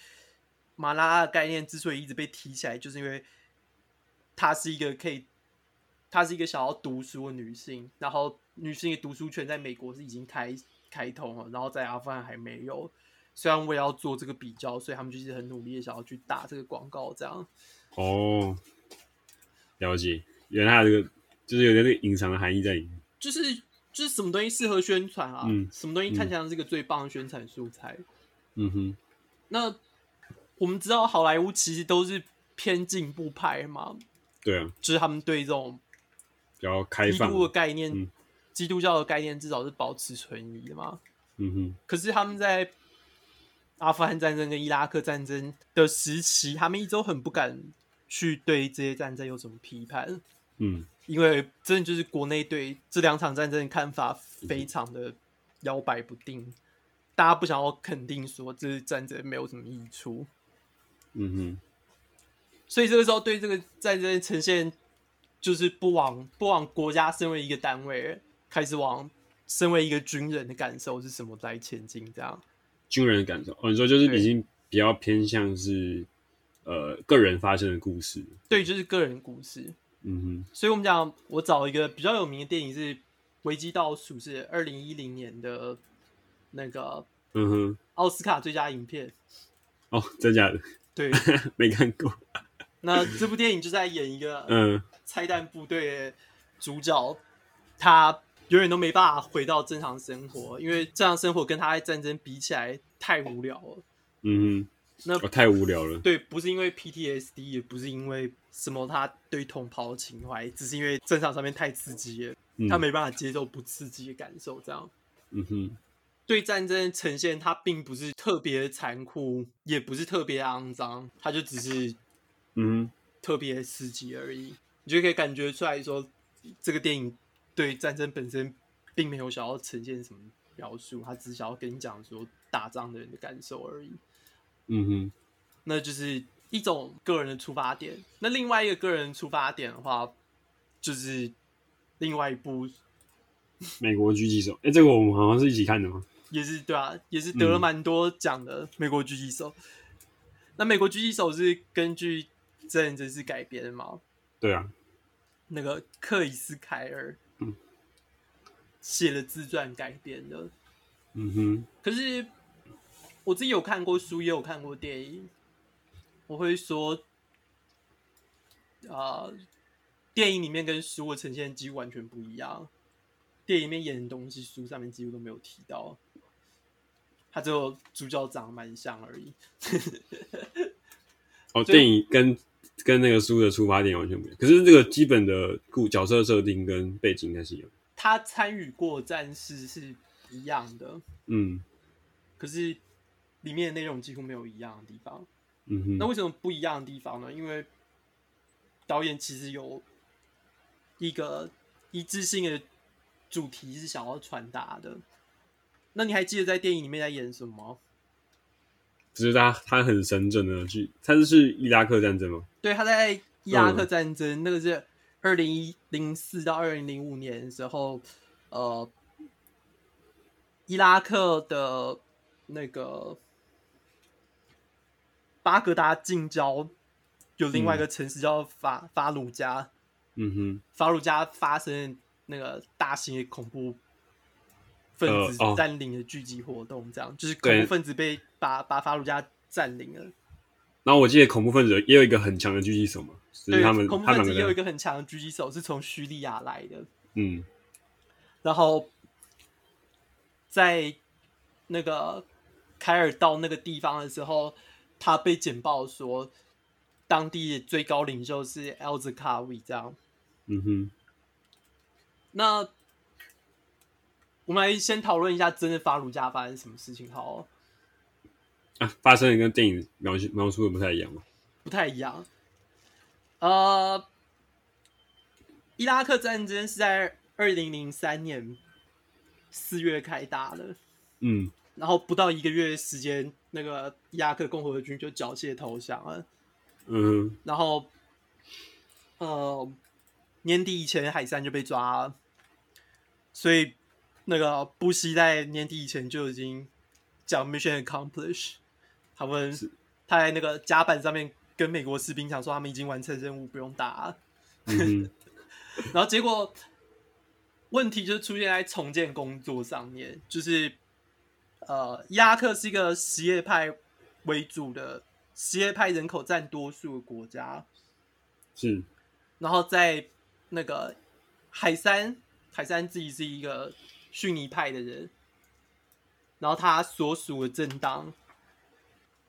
马那拉的概念之所以一直被提起来，就是因为她是一个可以，她是一个想要读书的女性，然后女性的读书权在美国是已经开开通了，然后在阿富汗还没有。虽然我也要做这个比较，所以他们就是很努力的想要去打这个广告，这样。哦，了解，原来它这个就是有点这个隐藏的含义在里面。就是就是什么东西适合宣传啊？嗯、什么东西看起来是一个最棒的宣传素材？嗯哼。那我们知道好莱坞其实都是偏进步派嘛？对啊，就是他们对这种比较开放的概念。嗯，基督教的概念至少是保持存疑的嘛，嗯哼。可是他们在阿富汗战争跟伊拉克战争的时期，他们一直都很不敢去对这些战争有什么批判，嗯，因为真的就是国内对这两场战争的看法非常的摇摆不定，嗯，大家不想要肯定说这次战争没有什么益处，嗯哼。所以这个时候对这个战争呈现就是不往不往国家身为一个单位。开始往身为一个军人的感受是什么来前进？这样，军人的感受，哦，你说就是已经比较偏向是呃个人发生的故事，对，就是个人故事。嗯哼，所以我们讲，我找一个比较有名的电影是《危机倒数》，是二零一零年的那个，嗯哼，奥斯卡最佳影片。哦，真假的？对，没看过。那这部电影就在演一个嗯拆弹部队的主角，他永远都没办法回到正常生活，因为正常生活跟他在战争比起来太无聊了。嗯，那，哦，太无聊了。对，不是因为 P T S D， 也不是因为什么他对同袍情怀，只是因为战场上面太刺激了，嗯，他没办法接受不刺激的感受。这样，嗯哼，对战争呈现，他并不是特别残酷，也不是特别肮脏，他就只是嗯特别刺激而已。你就可以感觉出来说，这个电影对战争本身并没有想要呈现什么描述，他只想要跟你讲说打仗的人的感受而已。嗯哼，那就是一种个人的出发点。那另外一个个人出发点的话，就是另外一部美国狙击手，哎、欸，这个我们好像是一起看的吗？也是对啊，也是得了蛮多奖的、嗯、美国狙击手。那美国狙击手是根据真人真事改编的嘛？对啊，那个克里斯凯尔写了自传改编的。嗯哼，可是我自己有看过书，也有看过电影。我会说，啊、呃，电影里面跟书的呈现几乎完全不一样。电影里面演的东西，书上面几乎都没有提到，他只有主角长得蛮像而已。哦，电影跟跟那个书的出发点完全不一样，可是这个基本的角色设定跟背景应该是一样。他参与过战事是一样的，嗯，可是里面的内容几乎没有一样的地方。嗯哼，那为什么不一样的地方呢？因为导演其实有一个一致性的主题是想要传达的。那你还记得在电影里面在演什么？就是他他很神圣的去，他就是伊拉克战争吗？对，他在伊拉克战争，嗯、那个是二零零四到二零零五年的时候，呃，伊拉克的那个巴格达近郊有另外一个城市叫法、嗯、法鲁加，嗯哼，法鲁加发生那个大型的恐怖分子占领的聚集活动，这样、呃哦、就是恐怖分子被把把法鲁加占领了。然后我记得恐怖分子也有一个很强的狙击手嘛，对，他们恐怖分子也有一个很强的狙击手，是从叙利亚来的。嗯，然后在那个凯尔到那个地方的时候，他被简报说当地的最高领袖是 Al-Zarqawi 这样。嗯哼。那我们来先讨论一下，真的法鲁加发生什么事情好了？啊，发生的跟电影描述描述的不太一样吗？不太一样。呃，伊拉克战争是在二零零三年四月开打的，嗯，然后不到一个月的时间，那个伊拉克共和军就缴械投降了，嗯，然后，呃。年底以前，海珊就被抓了，所以那个布希在年底以前就已经讲 mission accomplished， 他们他在那个甲板上面跟美国士兵讲说他们已经完成任务，不用打了。嗯、然后结果问题就出现在重建工作上面，就是呃，伊拉克是一个什叶派为主的，什叶派人口占多数的国家，是，然后在那个海珊，海珊自己是一个逊尼派的人，然后他所属的政党，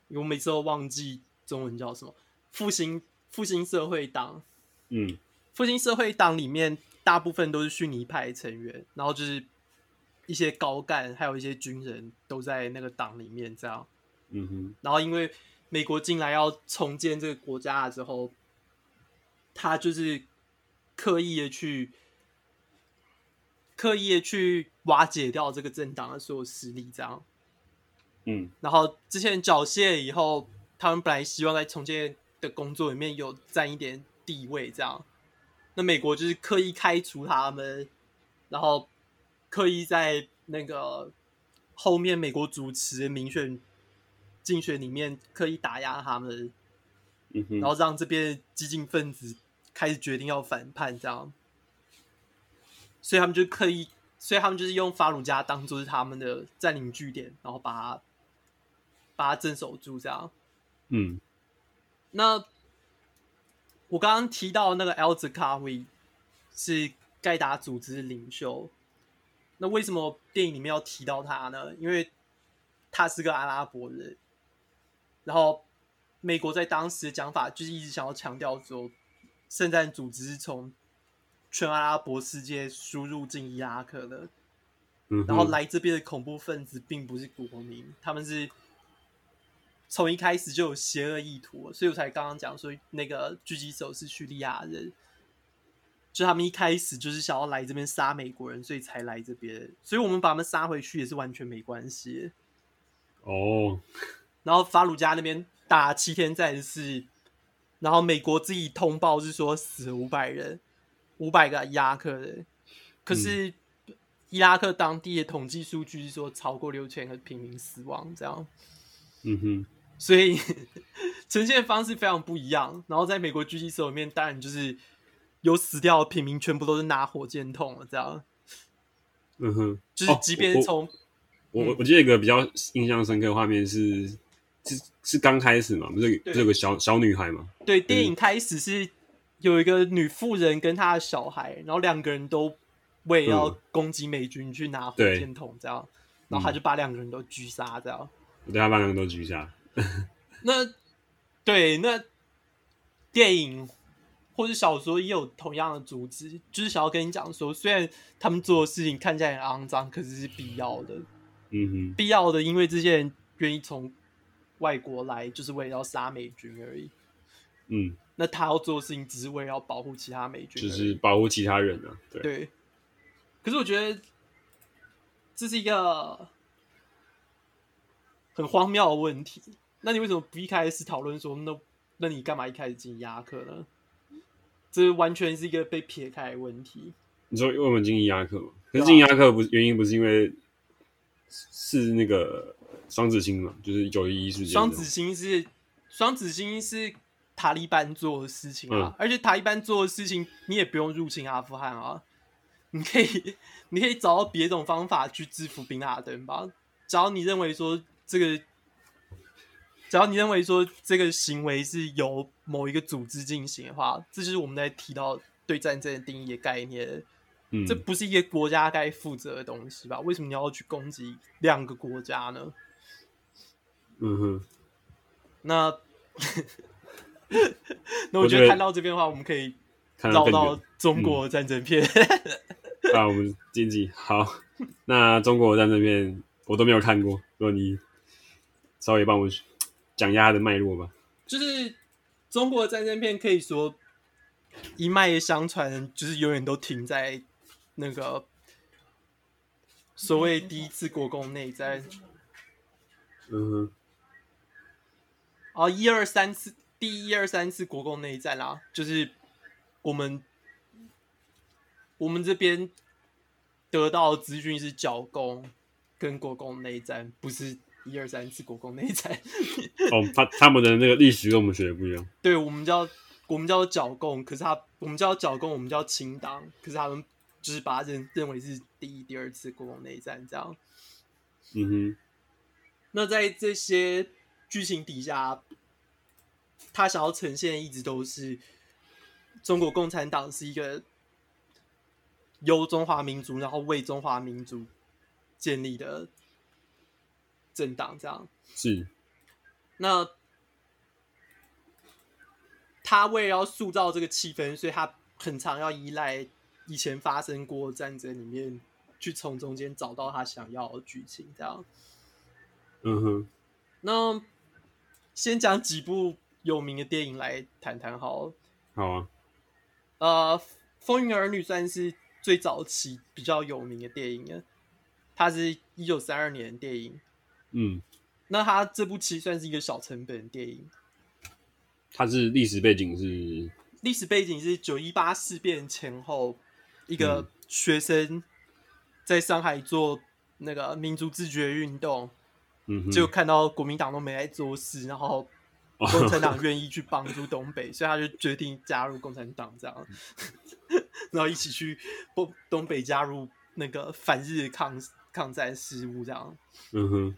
我每次都忘记中文叫什么，复兴复兴社会党，嗯，复兴社会党里面大部分都是逊尼派成员，然后就是一些高干，还有一些军人都在那个党里面这样，嗯哼，然后因为美国进来要重建这个国家之后，他就是。刻意的去，刻意的去瓦解掉这个政党的所有势力，这样。嗯，然后之前缴械以后，他们本来希望在重建的工作里面有占一点地位，这样。那美国就是刻意开除他们，然后刻意在那个后面美国主持的民选竞选里面刻意打压他们，嗯、然后让这边激进分子。开始决定要反叛，这样，所以他们就刻意，所以他们就是用法鲁加当作是他们的占领据点，然后把它把它镇守住，这样。嗯，那我刚刚提到那个 Al-Zarqawi 是盖达组织的领袖，那为什么电影里面要提到他呢？因为他是个阿拉伯人，然后美国在当时的讲法就是一直想要强调说。圣战组织是从全阿拉伯世界输入进伊拉克的、嗯，然后来这边的恐怖分子并不是国民，他们是从一开始就有邪恶意图，所以我才刚刚讲说那个狙击手是叙利亚人，就他们一开始就是想要来这边杀美国人，所以才来这边，所以我们把他们杀回去也是完全没关系。哦，然后法鲁加那边打七天战事。然后美国自己通报是说死了五百人，五百个伊拉克人，可是伊拉克当地的统计数据是说超过六千个平民死亡这样。嗯哼，所以呈现方式非常不一样。然后在美国狙击手里面，当然就是有死掉的平民全部都是拿火箭筒了这样。嗯哼，就是即便从、哦、我 我, 我记得一个比较印象深刻的画面是。是刚开始嘛，不是有个 小, 小女孩嘛？对，电影开始是有一个女妇人跟她的小孩，然后两个人都为了要攻击美军去拿火箭筒这样，然后他就把两个人都狙杀这样。对，他把两个人都狙杀。那对，那电影或者小说也有同样的主旨，就是想要跟你讲说，虽然他们做的事情看起来很肮脏，可是是必要的。嗯哼，必要的，因为这些人愿意从外国来就是为了要杀美军而已，嗯，那他要做的事情只是为了要保护其他美军，就是保护其他人啊，对。对。可是我觉得这是一个很荒谬的问题。那你为什么不一开始讨论说，那那你干嘛一开始进伊拉克呢？这完全是一个被撇开的问题。你说为什么进伊拉克吗？可是进伊拉克不是原因不是因为是那个。双子星嘛，就是九一一事件。双子星是双子星是塔利班做的事情啊、嗯，而且塔利班做的事情，你也不用入侵阿富汗啊，你可以你可以找到别种方法去制服宾拉登吧。只要你认为说这个，只要你认为说这个行为是由某一个组织进行的话，这就是我们在提到对战争的定义的概念。嗯、这不是一个国家该负责的东西吧？为什么你要去攻击两个国家呢？嗯哼，那那我觉得看到这边的话，我们可以绕到中国战争片。嗯、啊，我们经济好。那中国战争片我都没有看过，如果你稍微帮我讲一下它的脉络吧。就是中国战争片可以说一脉相传，就是永远都停在那个所谓第一次国共内战。嗯哼。哦，一二三次，第一二三次国共内战啦，就是我们我们这边得到的资讯是剿共跟国共内战，不是一二三次国共内战。哦，他他们的那个历史跟我们学的不一样。对，我们叫我们叫剿共，可是他我们叫剿共，我们叫清党，可是他们就是把它认认为是第一、第二次国共内战这样。嗯哼。那在这些剧情底下，他想要呈现一直都是中国共产党是一个由中华民族，然后为中华民族建立的政党，这样是。那他为了要塑造这个气氛，所以他很常要依赖以前发生过的战争里面，去从中间找到他想要的剧情，这样。嗯哼，那先讲几部有名的电影来谈谈好了。好啊。呃，《风云儿女》算是最早期比较有名的电影了，它是一九三二年的电影。嗯，那它这部其实算是一个小成本的电影。它是历史背景是？历史背景是九一八事变前后，一个学生在上海做那个民族自决运动。就看到国民党都没在做事，然后共产党愿意去帮助东北，所以他就决定加入共产党这样，然后一起去东北加入那个反日抗抗战事务这样。嗯哼。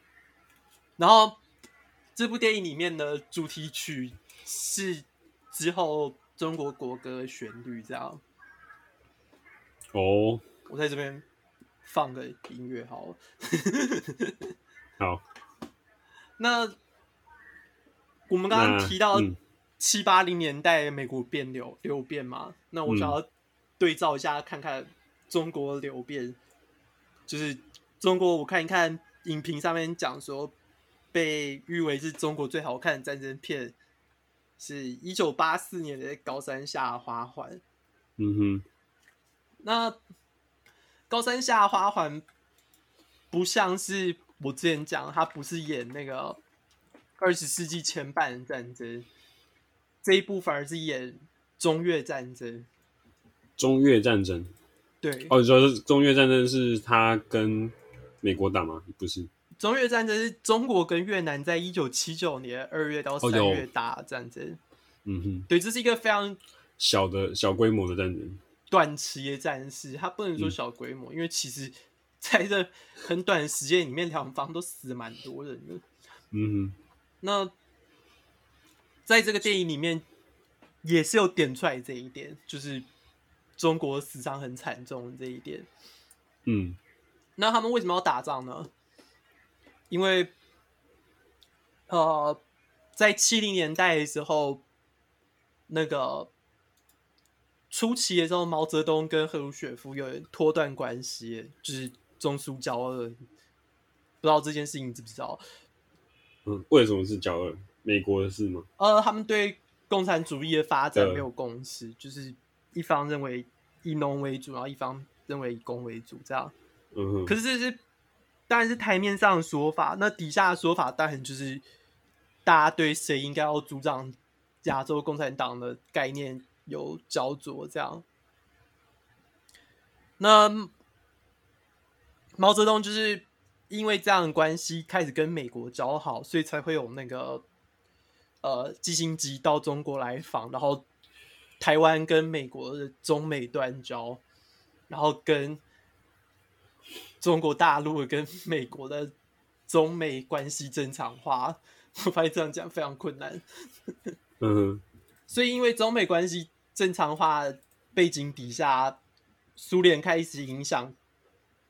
然后这部电影里面的主题曲是之后中国国歌旋律这样。哦，我在这边放个音乐好了。好。那我们刚刚提到七八零年代美国变流流变嘛，那我想要对照一下，看看中国流变。就是中国，我看一看影评上面讲说，被誉为是中国最好看的战争片，是一九八四年的《高山下的花环》。嗯哼，那《高山下的花环》不像是。我之前讲，他不是演那个二十世纪前半的战争，这一部反而是演中越战争，中越战争。对，哦，你说中越战争是他跟美国打吗？不是，中越战争是中国跟越南在一九七九年二月到三月打战争。哦嗯哼，对，这是一个非常小的小规模的战争，短期的战事，它不能说小规模，嗯、因为其实在这很短的时间里面，两方都死蛮多人的。嗯哼，那在这个电影里面也是有点出来这一点，就是中国死伤很惨重这一点。嗯，那他们为什么要打仗呢？因为呃，在七零年代的时候。那个初期的时候，毛泽东跟赫鲁雪夫有脱断关系，就是中苏交恶。不知道这件事情你知不知道？嗯，为什么是交恶？美国的事吗？呃，他们对共产主义的发展没有共识，就是一方认为以农为主，然后一方认为以工为主，这样。嗯哼。可是这是当然是台面上的说法，那底下的说法当然就是大家对谁应该要主张。亚洲共产党的概念有焦灼，这样。那毛泽东就是因为这样的关系开始跟美国交好，所以才会有那个呃基辛格到中国来访，然后台湾跟美国的中美断交，然后跟中国大陆跟美国的中美关系正常化。我发现这样讲非常困难。嗯，所以因为中美关系正常化背景底下，苏联开始影响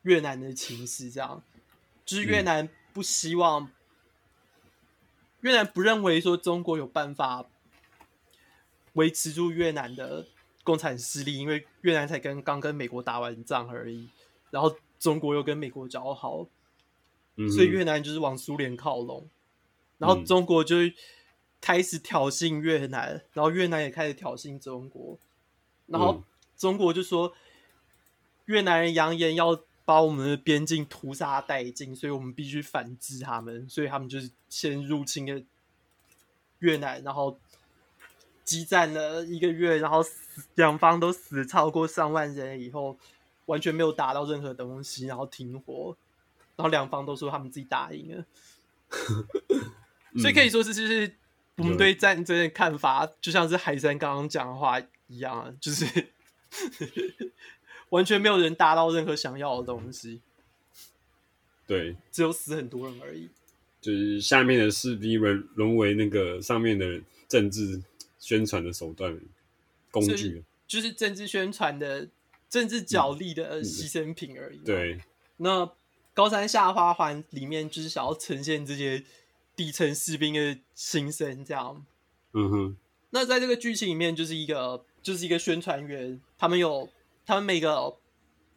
越南的情势，这样就是越南不希望、嗯，越南不认为说中国有办法维持住越南的共产势力，因为越南才跟刚跟美国打完仗而已，然后中国又跟美国交好，所以越南就是往苏联靠拢，然后中国就。嗯，开始挑衅越南，然后越南也开始挑衅中国，然后中国就说、嗯、越南人扬言要把我们的边境屠杀殆尽，所以我们必须反制他们，所以他们就是先入侵了越南，然后激战了一个月，然后两方都死了超过上万人以后，完全没有打到任何东西，然后停火，然后两方都说他们自己打赢了、嗯、所以可以说这就是我们对战争的看法，就像是海山刚刚讲的话一样、啊，就是完全没有人达到任何想要的东西，对，只有死很多人而已。就是下面的势力沦沦为那个上面的政治宣传的手段工具，就是政治宣传的政治角力的牺牲品而已、啊嗯嗯。对，那高山下花环里面就是想要呈现这些。底层士兵的心声，这样。嗯哼。那在这个剧情里面，就是一个就是一个宣传员，他们有他们每个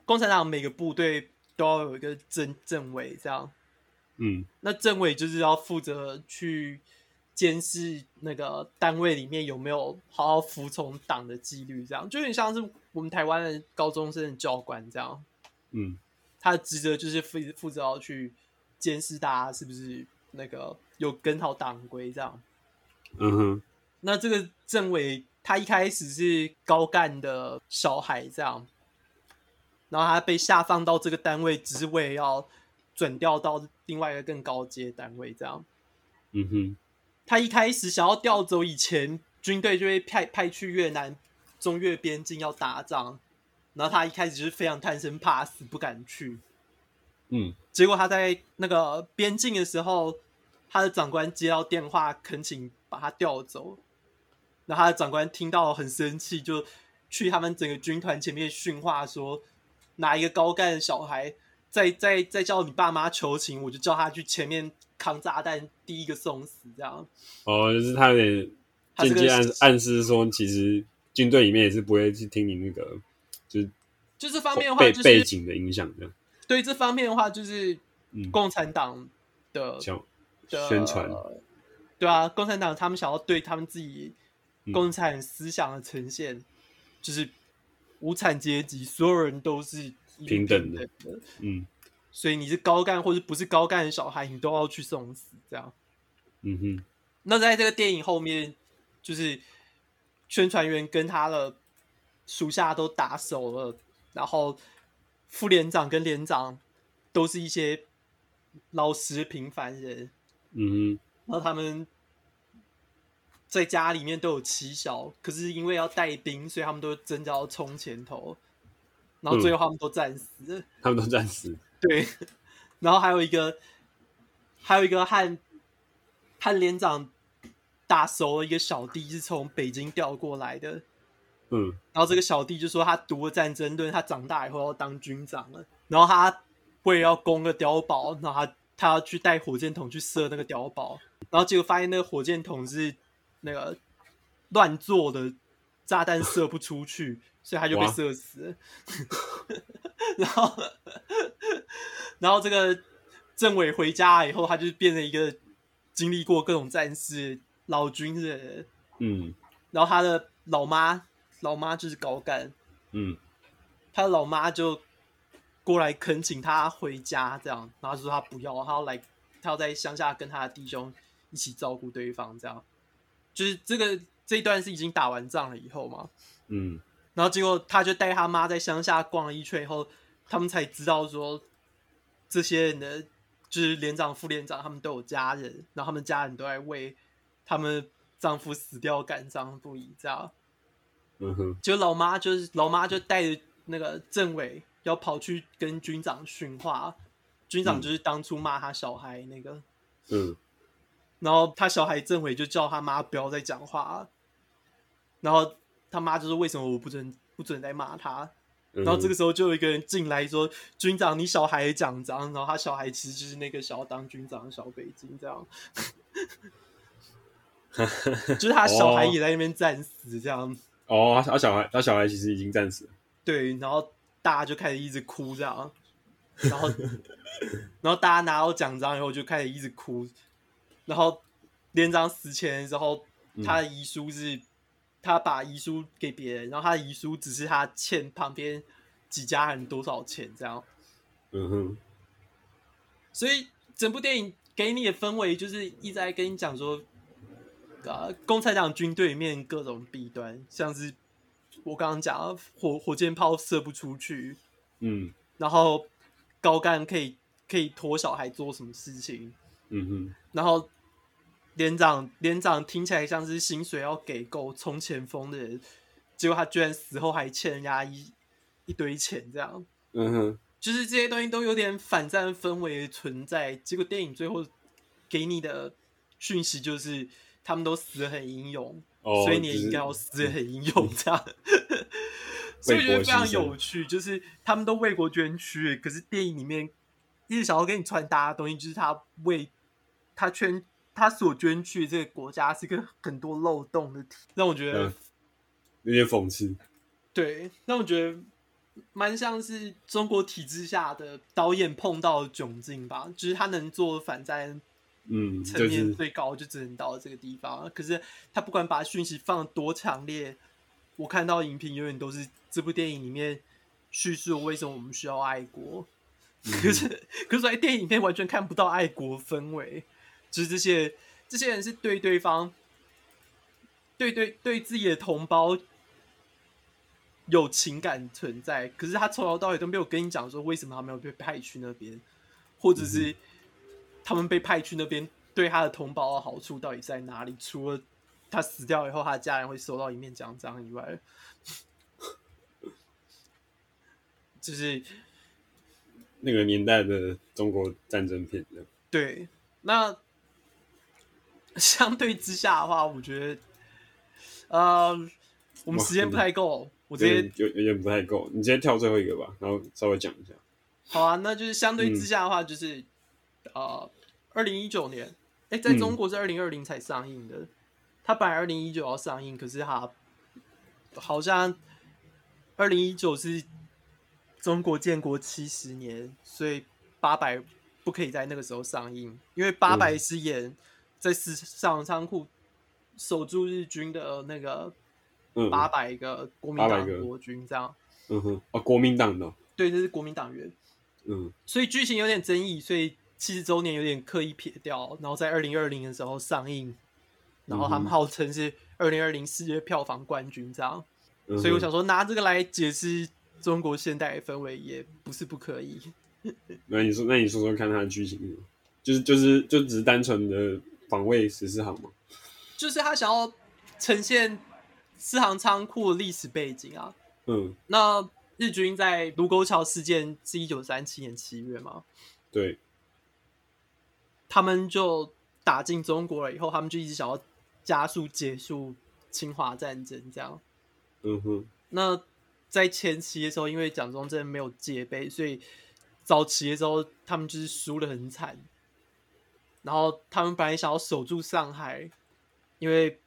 共产党每个部队都要有一个政政委，这样。嗯。那政委就是要负责去监视那个单位里面有没有好好服从党的纪律，这样就有点像是我们台湾的高中生的教官这样。嗯。他的职责就是负负责要去监视大家是不是。那个有跟好党规这样，嗯哼。那这个政委他一开始是高干的小孩这样，然后他被下放到这个单位，只是为了要转调到另外一个更高阶单位这样，嗯哼。他一开始想要调走以前，军队就会派派去越南中越边境要打仗，然后他一开始就是非常贪生怕死，不敢去。嗯，结果他在那个边境的时候，他的长官接到电话恳请把他调走，然后他的长官听到很生气，就去他们整个军团前面训话说，拿一个高干的小孩再再再叫你爸妈求情，我就叫他去前面扛炸弹，第一个送死这样。哦，就是他有点间接 暗,、这个、暗示说，其实军队里面也是不会去听你那个，就是就是方面的话、就是，背背景的影响这样。对这方面的话，就是共产党的、嗯、的宣传，对啊，共产党他们想要对他们自己共产思想的呈现，嗯、就是无产阶级，所有人都是平等的，平等的，嗯，所以你是高干或者不是高干的小孩，你都要去送死，这样，嗯哼。那在这个电影后面，就是宣传员跟他的属下都打手了，然后副连长跟连长都是一些老实平凡人，嗯，然后他们在家里面都有妻小，可是因为要带兵，所以他们都争着要冲前头，然后最后他们都战死了、嗯、他们都战死，对。然后还有一个还有一个和和连长打熟的一个小弟是从北京调过来的，嗯，然后这个小弟就说他读了战争论，他长大以后要当军长了，然后他为了要攻个碉堡，然后他他要去带火箭筒去射那个碉堡，然后结果发现那个火箭筒是那个乱做的，炸弹射不出去，所以他就被射死了。然后然后这个政委回家以后，他就变成一个经历过各种战事老军人，嗯，然后他的老妈老妈就是高干，嗯，他的老妈就过来恳请他回家，这样，然后他说他不要，他要来，他要在乡下跟他的弟兄一起照顾对方，这样，就是这个这一段是已经打完仗了以后嘛，嗯，然后结果他就带他妈在乡下逛了一圈以后，他们才知道说这些人的就是连长、副连长他们都有家人，然后他们家人都在为他们丈夫死掉感伤不已，这样，嗯哼，结果老妈就是老妈就带着那个政委。要跑去跟军长训话，军长就是当初骂他小孩那个，嗯，然后他小孩政委就叫他妈不要再讲话，然后他妈就说为什么我不准不准再骂他，然后这个时候就有一个人进来说、嗯、军长你小孩也讲脏，然后他小孩其实就是那个想要当军长的小北京这样，就是他小孩也在那边战死这样，哦，他小孩他小孩其实已经战死了，对，然后。大家就开始一直哭这样，然后，然后大家拿到奖章以后就开始一直哭，然后连长死前的时候，他的遗书是，嗯、他把遗书给别人，然后他的遗书只是他欠旁边几家人多少钱这样，嗯哼，所以整部电影给你的氛围就是一直在跟你讲说，啊、呃，共产党军队里面各种弊端，像是。我刚刚讲 火, 火箭炮射不出去，嗯，然后高干可以可以拖小孩做什么事情，嗯哼，然后连长连长听起来像是薪水要给够冲前锋的人，结果他居然死后还欠人家一一堆钱这样，嗯哼，就是这些东西都有点反战氛围的存在，结果电影最后给你的讯息就是他们都死得很英勇。Oh, 所以你也应该要死很英勇这样，所以我觉得非常有趣，就是他们都为国捐躯，可是电影里面一直想要给你传达的东西，就是他为他捐他所捐躯这个国家是一个很多漏洞的体，让我觉得、嗯、有点讽刺。对，让我觉得蛮像是中国体制下的导演碰到的窘境吧，就是他能做反战。嗯，层面最高就只能到这个地方。可是他不管把讯息放多强烈，我看到影评永远都是这部电影里面叙述为什么我们需要爱国。嗯、可是，可是在电影里面完全看不到爱国氛围，就是这些这些人是对对方、对对对自己的同胞有情感存在，可是他从头到尾都没有跟你讲说为什么他没有被派去那边，或者是。嗯他们被派去那边，对他的同胞的好处到底在哪里？除了他死掉以后，他的家人会收到一面奖章以外，就是那个年代的中国战争片。对，那相对之下的话，我觉得，呃，我们时间不太够，我直接有有点不太够，你直接跳最后一个吧，然后稍微讲一下。好啊，那就是相对之下的话，就是。嗯呃，二零一九年，哎，在中国是二零二零才上映的。他、嗯、本来二零一九要上映，可是他好像二零一九是中国建国七十年，所以八百不可以在那个时候上映，因为八百是演在市场仓库守住日军的那个八百个国民党国军这样。嗯哼，啊，国民党的，对，这是国民党员。嗯，所以剧情有点争议，所以。七十周年有点刻意撇掉，然后在二零二零的时候上映，然后他们号称是二零二零世界票房冠军这样。所以我想说拿这个来解释中国现代氛围也不是不可以。那你说，那你说说看它的剧情是什么？就是就是就只是单纯的防卫十四行吗？就是他想要呈现四行仓库的历史背景啊。嗯，那日军在卢沟桥事件是一九三七年七月嘛？对，他们就打进中国了以后，他们就一直想要加速结束侵华战争，这样。嗯哼。那在前期的时候，因为蒋中正没有戒备，所以早期的时候他们就是输得很惨。然后他们本来想要守住上海，因为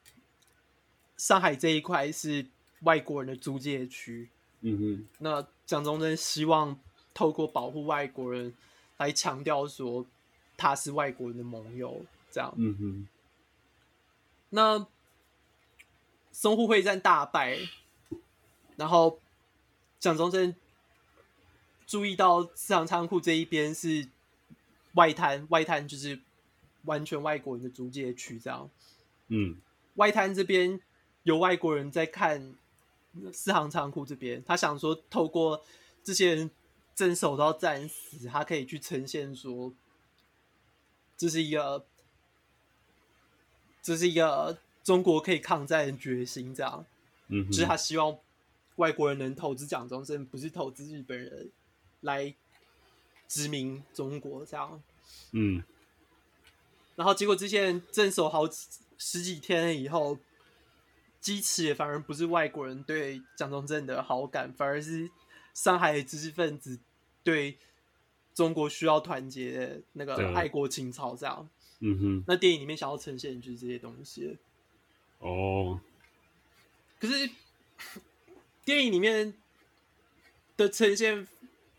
上海这一块是外国人的租界区。嗯哼。那蒋中正希望透过保护外国人来强调说他是外国人的盟友，这样。嗯哼。那淞沪会战大败，然后蒋中正注意到四行仓库这一边是外滩，外滩就是完全外国人的租界区，这样。嗯，外滩这边有外国人在看四行仓库这边，他想说透过这些人镇守到战死，他可以去呈现说这是一个，这是一个中国可以抗战的决心，这样。嗯，就是他希望外国人能投资蒋中正，不是投资日本人来殖民中国，这样。嗯，然后结果这些人镇守好十几天以后，激起也反而不是外国人对蒋中正的好感，反而是上海的知识分子对中国需要团结的那个爱国情操，这样。嗯哼。那电影里面想要呈现就是这些东西。哦，可是电影里面的呈现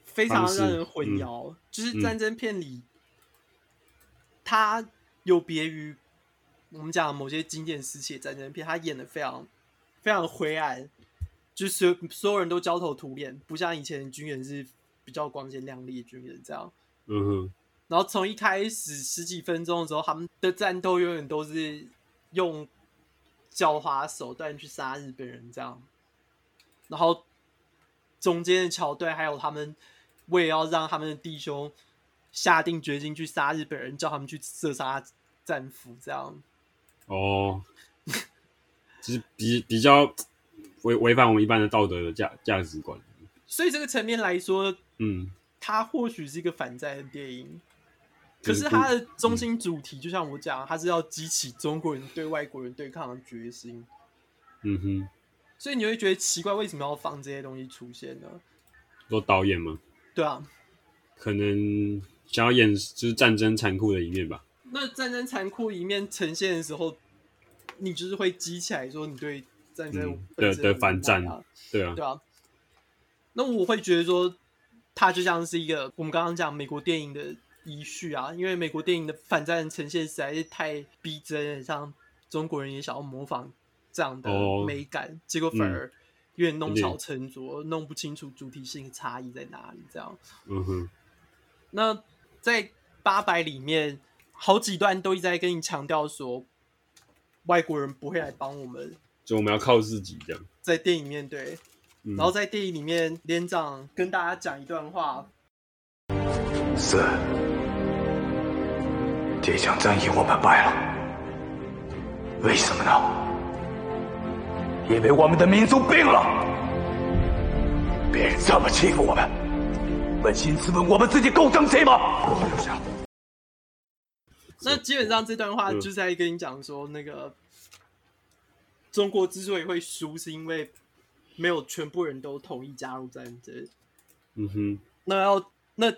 非常让人混淆，嗯，就是战争片里，嗯，它有别于我们讲某些经典时期的战争片，它演得非常非常灰暗，就是所有人都焦头土脸，不像以前的军人是比较光鲜亮丽的军人，这样。嗯哼。然后从一开始十几分钟的时候，他们的战斗永远都是用狡猾手段去杀日本人，这样。然后中间的桥段还有他们为了要让他们的弟兄下定决心去杀日本人，叫他们去射杀战俘，这样。哦，就是比比较违违反我们一般的道德的价价值观。所以这个层面来说，嗯，它或许是一个反战的电影，可是它的中心主题，嗯，就像我讲，它是要激起中国人对外国人对抗的决心。嗯哼。所以你会觉得奇怪，为什么要放这些东西出现呢？做导演吗？对啊，可能想要演就是战争残酷的一面吧。那战争残酷一面呈现的时候，你就是会激起来说你对战争，嗯，本身的反战，对啊，对啊。那我会觉得说，它就像是一个我们刚刚讲美国电影的遗绪啊，因为美国电影的反战呈现实在是太逼真了，像中国人也想要模仿这样的美感，哦，结果反而有点弄巧成拙，嗯，弄不清楚主题性的差异在哪里，这样。嗯哼。那在八佰里面，好几段都一直在跟你强调说，外国人不会来帮我们，就我们要靠自己，这样。在电影里面，对，嗯，然后在电影里面，连长跟大家讲一段话：四，这场战役我们败了，为什么呢？因为我们的民族病了，别人这么欺负我们，扪心自问，我们自己够争气吗？那基本上这段话就是在跟你讲说，那个中国之所以会输，是因为没有全部人都同意加入战争。嗯哼。那要那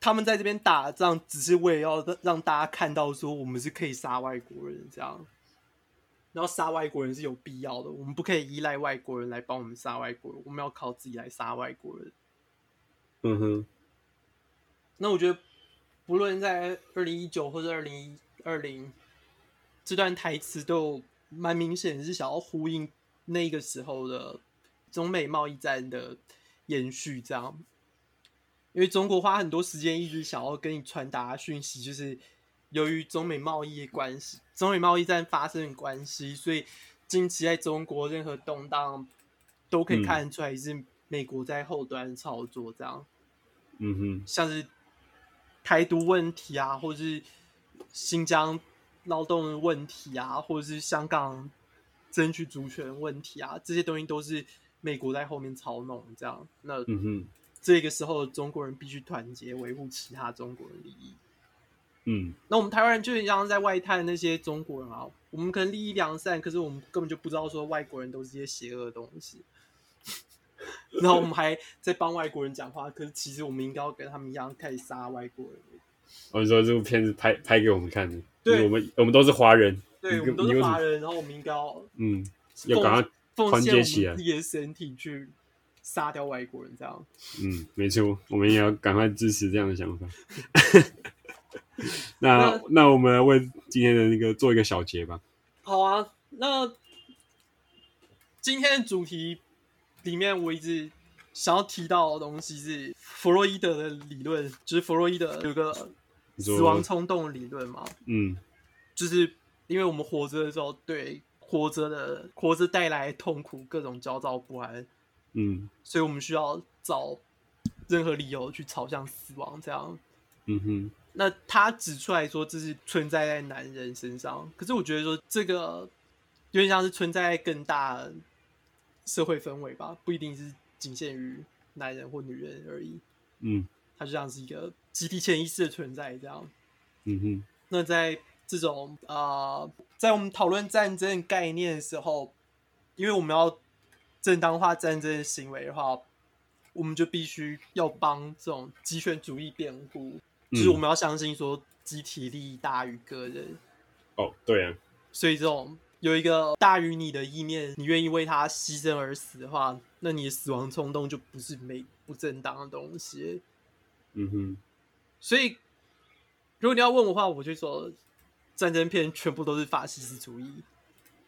他们在这边打仗，只是为了要让大家看到说，我们是可以杀外国人，这样。然后杀外国人是有必要的，我们不可以依赖外国人来帮我们杀外国人，我们要靠自己来杀外国人。嗯哼。那我觉得，不论在二零一九或者二零二零，这段台词都蛮明显是想要呼应那个时候的中美贸易战的延续，这样。因为中国花很多时间一直想要跟你传达讯息，就是由于中美贸易关系，中美贸易战发生的关系，所以近期在中国任何动荡都可以看得出来是美国在后端操作这样。嗯哼，像是台独问题啊，或是新疆劳动问题啊，或者是香港争取主权问题啊，这些东西都是美国在后面操弄这样。那、嗯哼，这个时候中国人必须团结维护其他中国人利益。嗯，那我们台湾人就很像在外探那些中国人啊，我们可能利益良善，可是我们根本就不知道说外国人都是些邪恶的东西。然后我们还在帮外国人讲话，可是其实我们应该要跟他们一样开始杀外国人。我、哦、说这部片子 拍, 拍给我们看的，对，我们我们都是华人，对，我们都是华人，然后我们应该要嗯，要赶快团结起来，自己的身体去杀掉外国人，这样。嗯，没错，我们也要赶快支持这样的想法。那 那, 那我们来为今天的那个做一个小结吧。好啊，那今天的主题里面，我一直想要提到的东西是弗洛伊德的理论，就是弗洛伊德有个死亡冲动理论嘛。嗯，就是因为我们活着的时候，对活着的活着带来痛苦、各种焦躁不安，嗯，所以我们需要找任何理由去朝向死亡，这样。嗯哼。那他指出来说，这是存在在男人身上，可是我觉得说这个有点像是存在在更大的社会氛围吧，不一定是仅限于男人或女人而已。嗯，它就像是一个集体潜意识的存在这样。嗯哼。那在这种呃，在我们讨论战争概念的时候，因为我们要正当化战争的行为的话，我们就必须要帮这种极权主义辩护。就是我们要相信说集体利益大于个人。哦，对啊。所以这种有一个大于你的意念，你愿意为他牺牲而死的话，那你的死亡冲动就不是没不正当的东西。嗯哼。所以如果你要问我的话，我就说战争片全部都是法西斯主义，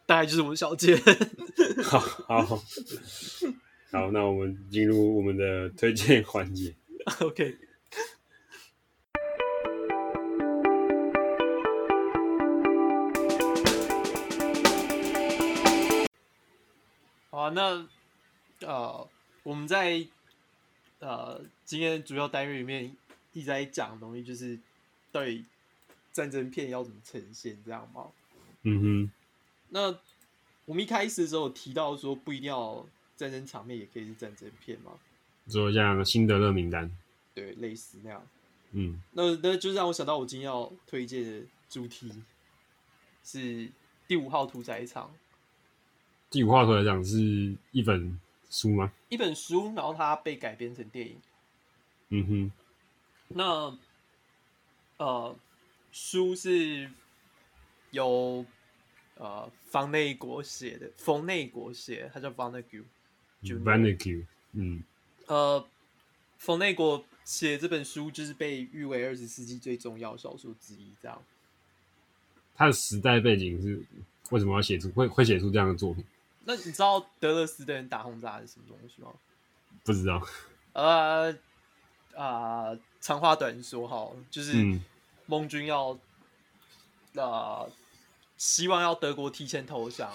大概就是我的小结。好好好，那我们进入我们的推荐环节。OK。好、啊，那呃，我们在呃今天主要单元里面一直在讲的东西，就是到底战争片要怎么呈现，这样吗？嗯哼。那我们一开始的时候有提到说，不一定要战争场面也可以是战争片嘛？就像辛德勒名单，对，类似那样。嗯，那那就让我想到我今天要推荐的主题是第五号屠宰场。第五话头来讲是一本书吗？一本书，然后它被改编成电影。嗯哼。那呃，书是由呃方内国写的，冯内国写，他叫 Vonnegut。Vonnegut， 嗯。呃，冯内国写这本书就是被誉为二十世纪最重要的小说之一，这样。他的时代背景是为什么要写出会会写出这样的作品？那你知道德勒斯顿大轰炸是什么东西吗？不知道。呃呃，长话短说好，就是盟军要、嗯、呃，希望要德国提前投降。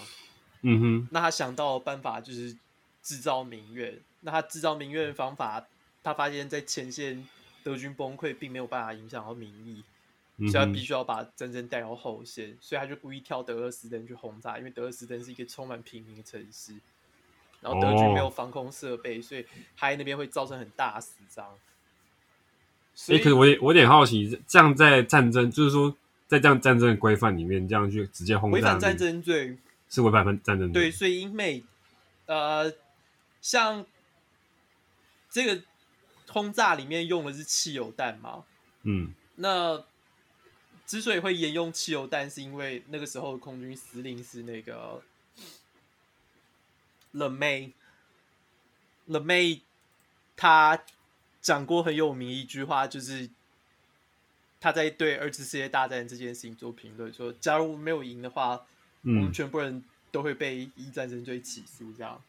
嗯哼。那他想到的办法就是制造民怨。那他制造民怨的方法，他发现在前线德军崩溃，并没有办法影响到民意。所以他必须要把战争带到后线，所以他就故意挑德勒斯登去轰炸，因为德勒斯登是一个充满平民的城市，然后德军没有防空设备，所以他在那边会造成很大的死伤。所以，欸、可是我也我有点好奇，这样在战争，就是说在这样战争的规范里面，这样去直接轰炸，违反战争罪是违反战争罪。对，所以英美呃，像这个轰炸里面用的是汽油弹嘛，嗯，那。之所以会沿用汽油弹，是因为那个时候空军司令是那个勒梅，勒梅他讲过很有名一句话，就是他在对二次世界大战这件事情做评论，说假如没有赢的话，嗯、我们全部人都会被依战争罪起诉，这样。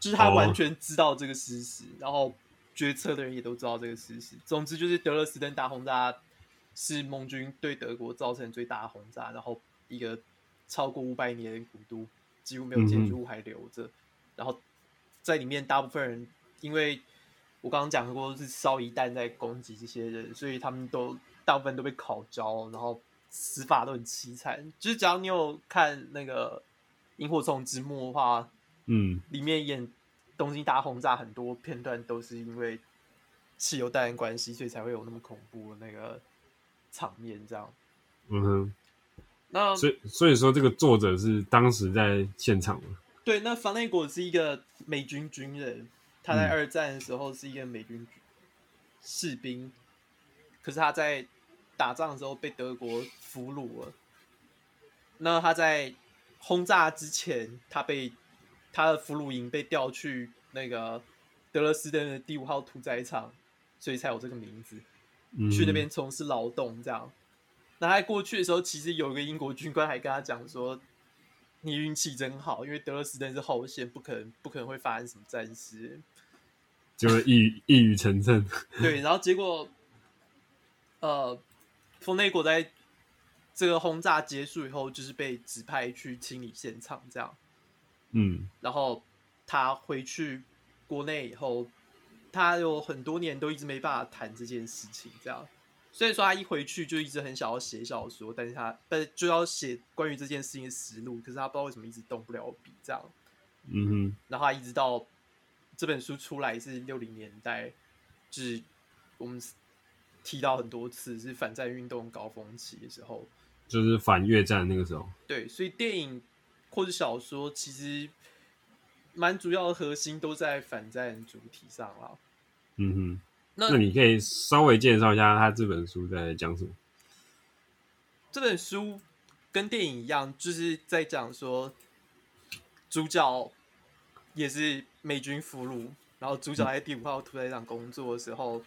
就是他完全知道这个事实， oh. 然后决策的人也都知道这个事实。总之就是德勒斯登大轰炸。是盟军对德国造成最大的轰炸，然后一个超过五百年的古都几乎没有建筑物还留着，嗯、然后在里面大部分人，因为我刚刚讲过是烧夷弹在攻击这些人，所以他们都大部分都被烤焦，然后死法都很凄惨。就是只要你有看那个《萤火虫之墓》的话，嗯，里面演东京大轰炸很多片段都是因为汽油弹的关系，所以才会有那么恐怖的那个场面这样。嗯哼。那所以所以说，这个作者是当时在现场的。对，那房内果是一个美军军人，他在二战的时候是一个美军士兵，嗯、可是他在打仗的时候被德国俘虏了。那他在轰炸之前，他被他的俘虏营被调去那个德勒斯登的第五号屠宰场，所以才有这个名字。嗯、去那边从事劳动，这样。那他过去的时候，其实有一个英国军官还跟他讲说：“你运气真好，因为德勒斯登是后线，不可能不可能会发生什么战事。”就是一一语成谶。对，然后结果，呃，丰内果在这个轰炸结束以后，就是被指派去清理现场，这样。嗯。然后他回去国内以后，他有很多年都一直没办法谈这件事情，这样。所以说他一回去就一直很想要写小说，但是他但就要写关于这件事情的实录，可是他不知道为什么一直动不了笔这样。嗯哼。然后他一直到这本书出来是六零年代，就是我们提到很多次是反战运动高峰期的时候，就是反越战那个时候。对，所以电影或者小说其实蛮主要的核心都在反战主题上啦。嗯哼。那, 那你可以稍微介绍一下他这本书在讲什么？这本书跟电影一样，就是在讲说主角也是美军俘虏，然后主角在第五号屠宰场工作的时候，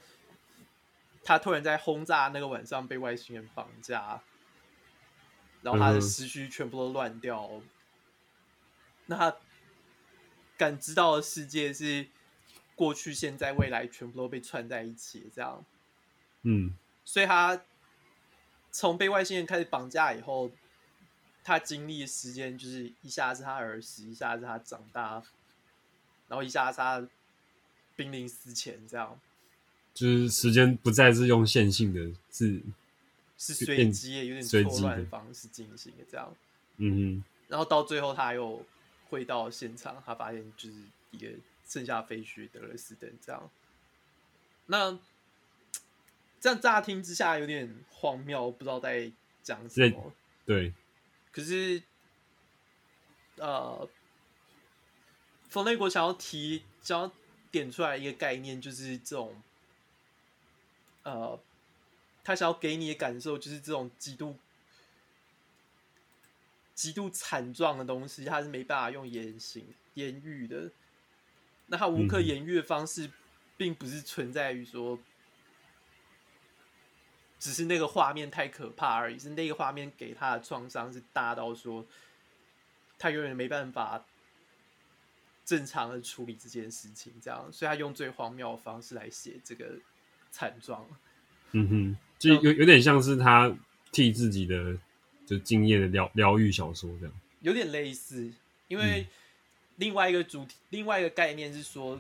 他突然在轰炸那个晚上被外星人绑架，然后他的思绪全部都乱掉。嗯、那他感知到的世界是过去、现在、未来全部都被串在一起，这样。嗯，所以他从被外星人开始绑架以后，他经历的时间就是一下是他儿时，一下是他长大，然后一下是他濒临死前，这样。就是时间不再是用线性的，是是随机的，有点错乱的方式进行的，这样。嗯嗯。然后到最后，他又回到现场，他发现就是一个剩下废墟德勒斯登这样。那这样乍听之下有点荒谬，不知道在讲什么。对，可是呃，冯内国想要提、想要点出来一个概念，就是这种呃，他想要给你的感受就是这种极度、极度惨状的东西，他是没办法用言行、言语的。那他无可言喻的方式，并不是存在于说，只是那个画面太可怕而已，是那个画面给他的创伤是大到说，他永远没办法正常的处理这件事情，这样，所以他用最荒谬的方式来写这个惨状。嗯哼，就有有点像是他替自己的就经验的疗疗愈小说这样，有点类似，因为。嗯另外一个主题，另外一个概念是说，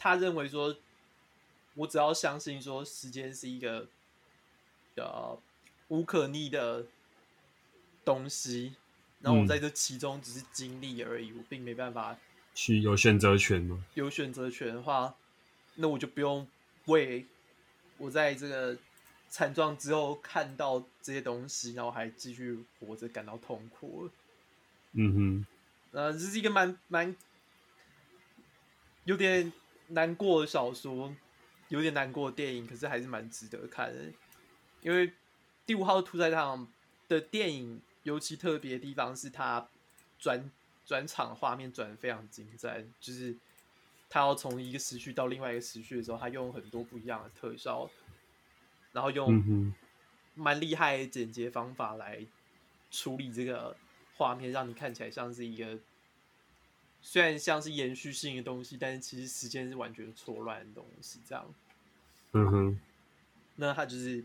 他认为说，我只要相信说，时间是一个呃无可逆的东西，然后我在这其中只是经历而已，我并没办法去有选择权吗？有选择权的话，那我就不用为我在这个惨状之后看到这些东西，然后还继续活着感到痛苦了。嗯哼。呃，这是一个蛮蛮有点难过的小说，有点难过的电影，可是还是蛮值得看的。因为第五号屠宰场的电影尤其特别的地方是它转转场画面转得非常精湛，就是它要从一个时序到另外一个时序的时候，它用很多不一样的特效，然后用蛮厉害的剪接方法来处理这个画面，让你看起来像是一个虽然像是延续性的东西，但是其实时间是完全错乱的东西。这样，嗯哼，那他就是，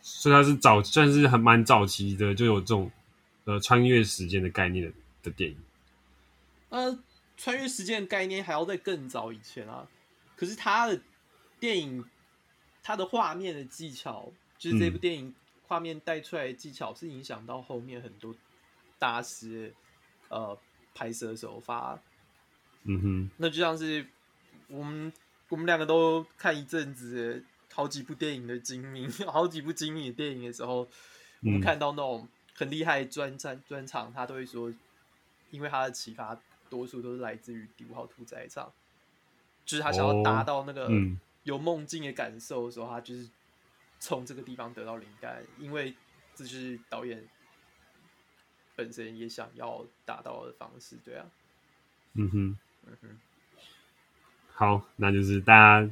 所以他是早算是很蛮早期的，就有这种呃穿越时间的概念 的, 的电影。呃，穿越时间的概念还要在更早以前啊。可是他的电影，他的画面的技巧，就是这部电影画面带出来的技巧，是影响到后面很多大师的呃拍摄手法。嗯哼，那就像是我们我们两个都看一阵子好几部电影的精明，好几部精明的电影的时候，我们看到那种很厉害的专战专场，他都会说，因为他的启发多数都是来自于第五号屠宰场，就是他想要达到那个有梦境的感受的时候，哦嗯、他就是从这个地方得到灵感，因为这就是导演本身也想要达到的方式，对啊。嗯哼，嗯哼，好，那就是大家，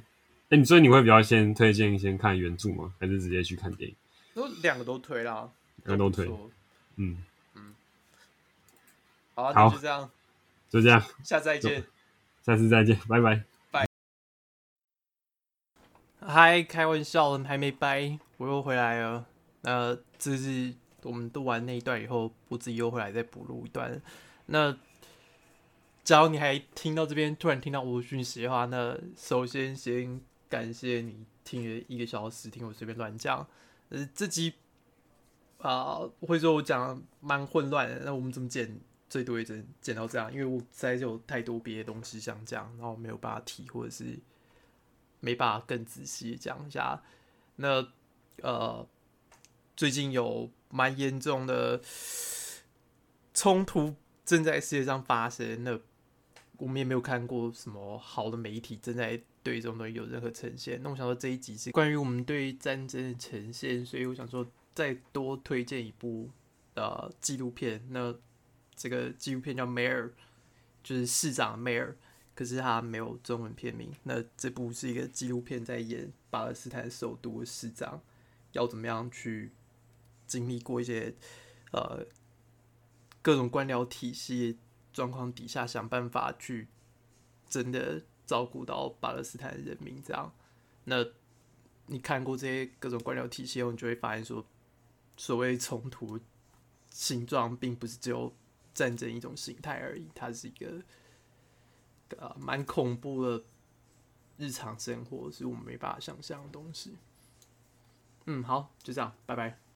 哎、欸，所以你会比较先推荐先看原著吗？还是直接去看电影？都两个都推啦，两个都推，嗯嗯，好、啊，好，就这样，就这样，下次再见，下次再见，拜拜，拜。嗨，开玩笑，还没掰，我又回来了。那这是我们录完那一段以后，我自己又回来再补录一段。那假如你还听到这边，突然听到我讯息的话，那首先先感谢你听了一个小时，听我随便乱讲。呃，这集啊、呃，会说我讲蛮混乱的，那我们怎么剪？最多也只能剪到这样，因为我实在是有太多别的东西想讲，然后没有办法提，或者是没办法更仔细讲一下。那呃，最近有蛮严重的冲突正在世界上发生，那我们也没有看过什么好的媒体正在对这种东西有任何呈现。那我想说这一集是关于我们对战争的呈现，所以我想说再多推荐一部呃纪录片。那这个纪录片叫 Mayor， 就是市长 Mayor， 可是它没有中文片名。那这部是一个纪录片，在演巴勒斯坦首都的市长要怎么样去经历过一些呃各种官僚体系状况底下，想办法去真的照顾到巴勒斯坦人民这样。那你看过这些各种官僚体系后，你就会发现说，所谓冲突形状并不是只有战争一种形态而已，它是一个呃蛮恐怖的日常生活，是我们没办法想象的东西。嗯，好，就这样，拜拜。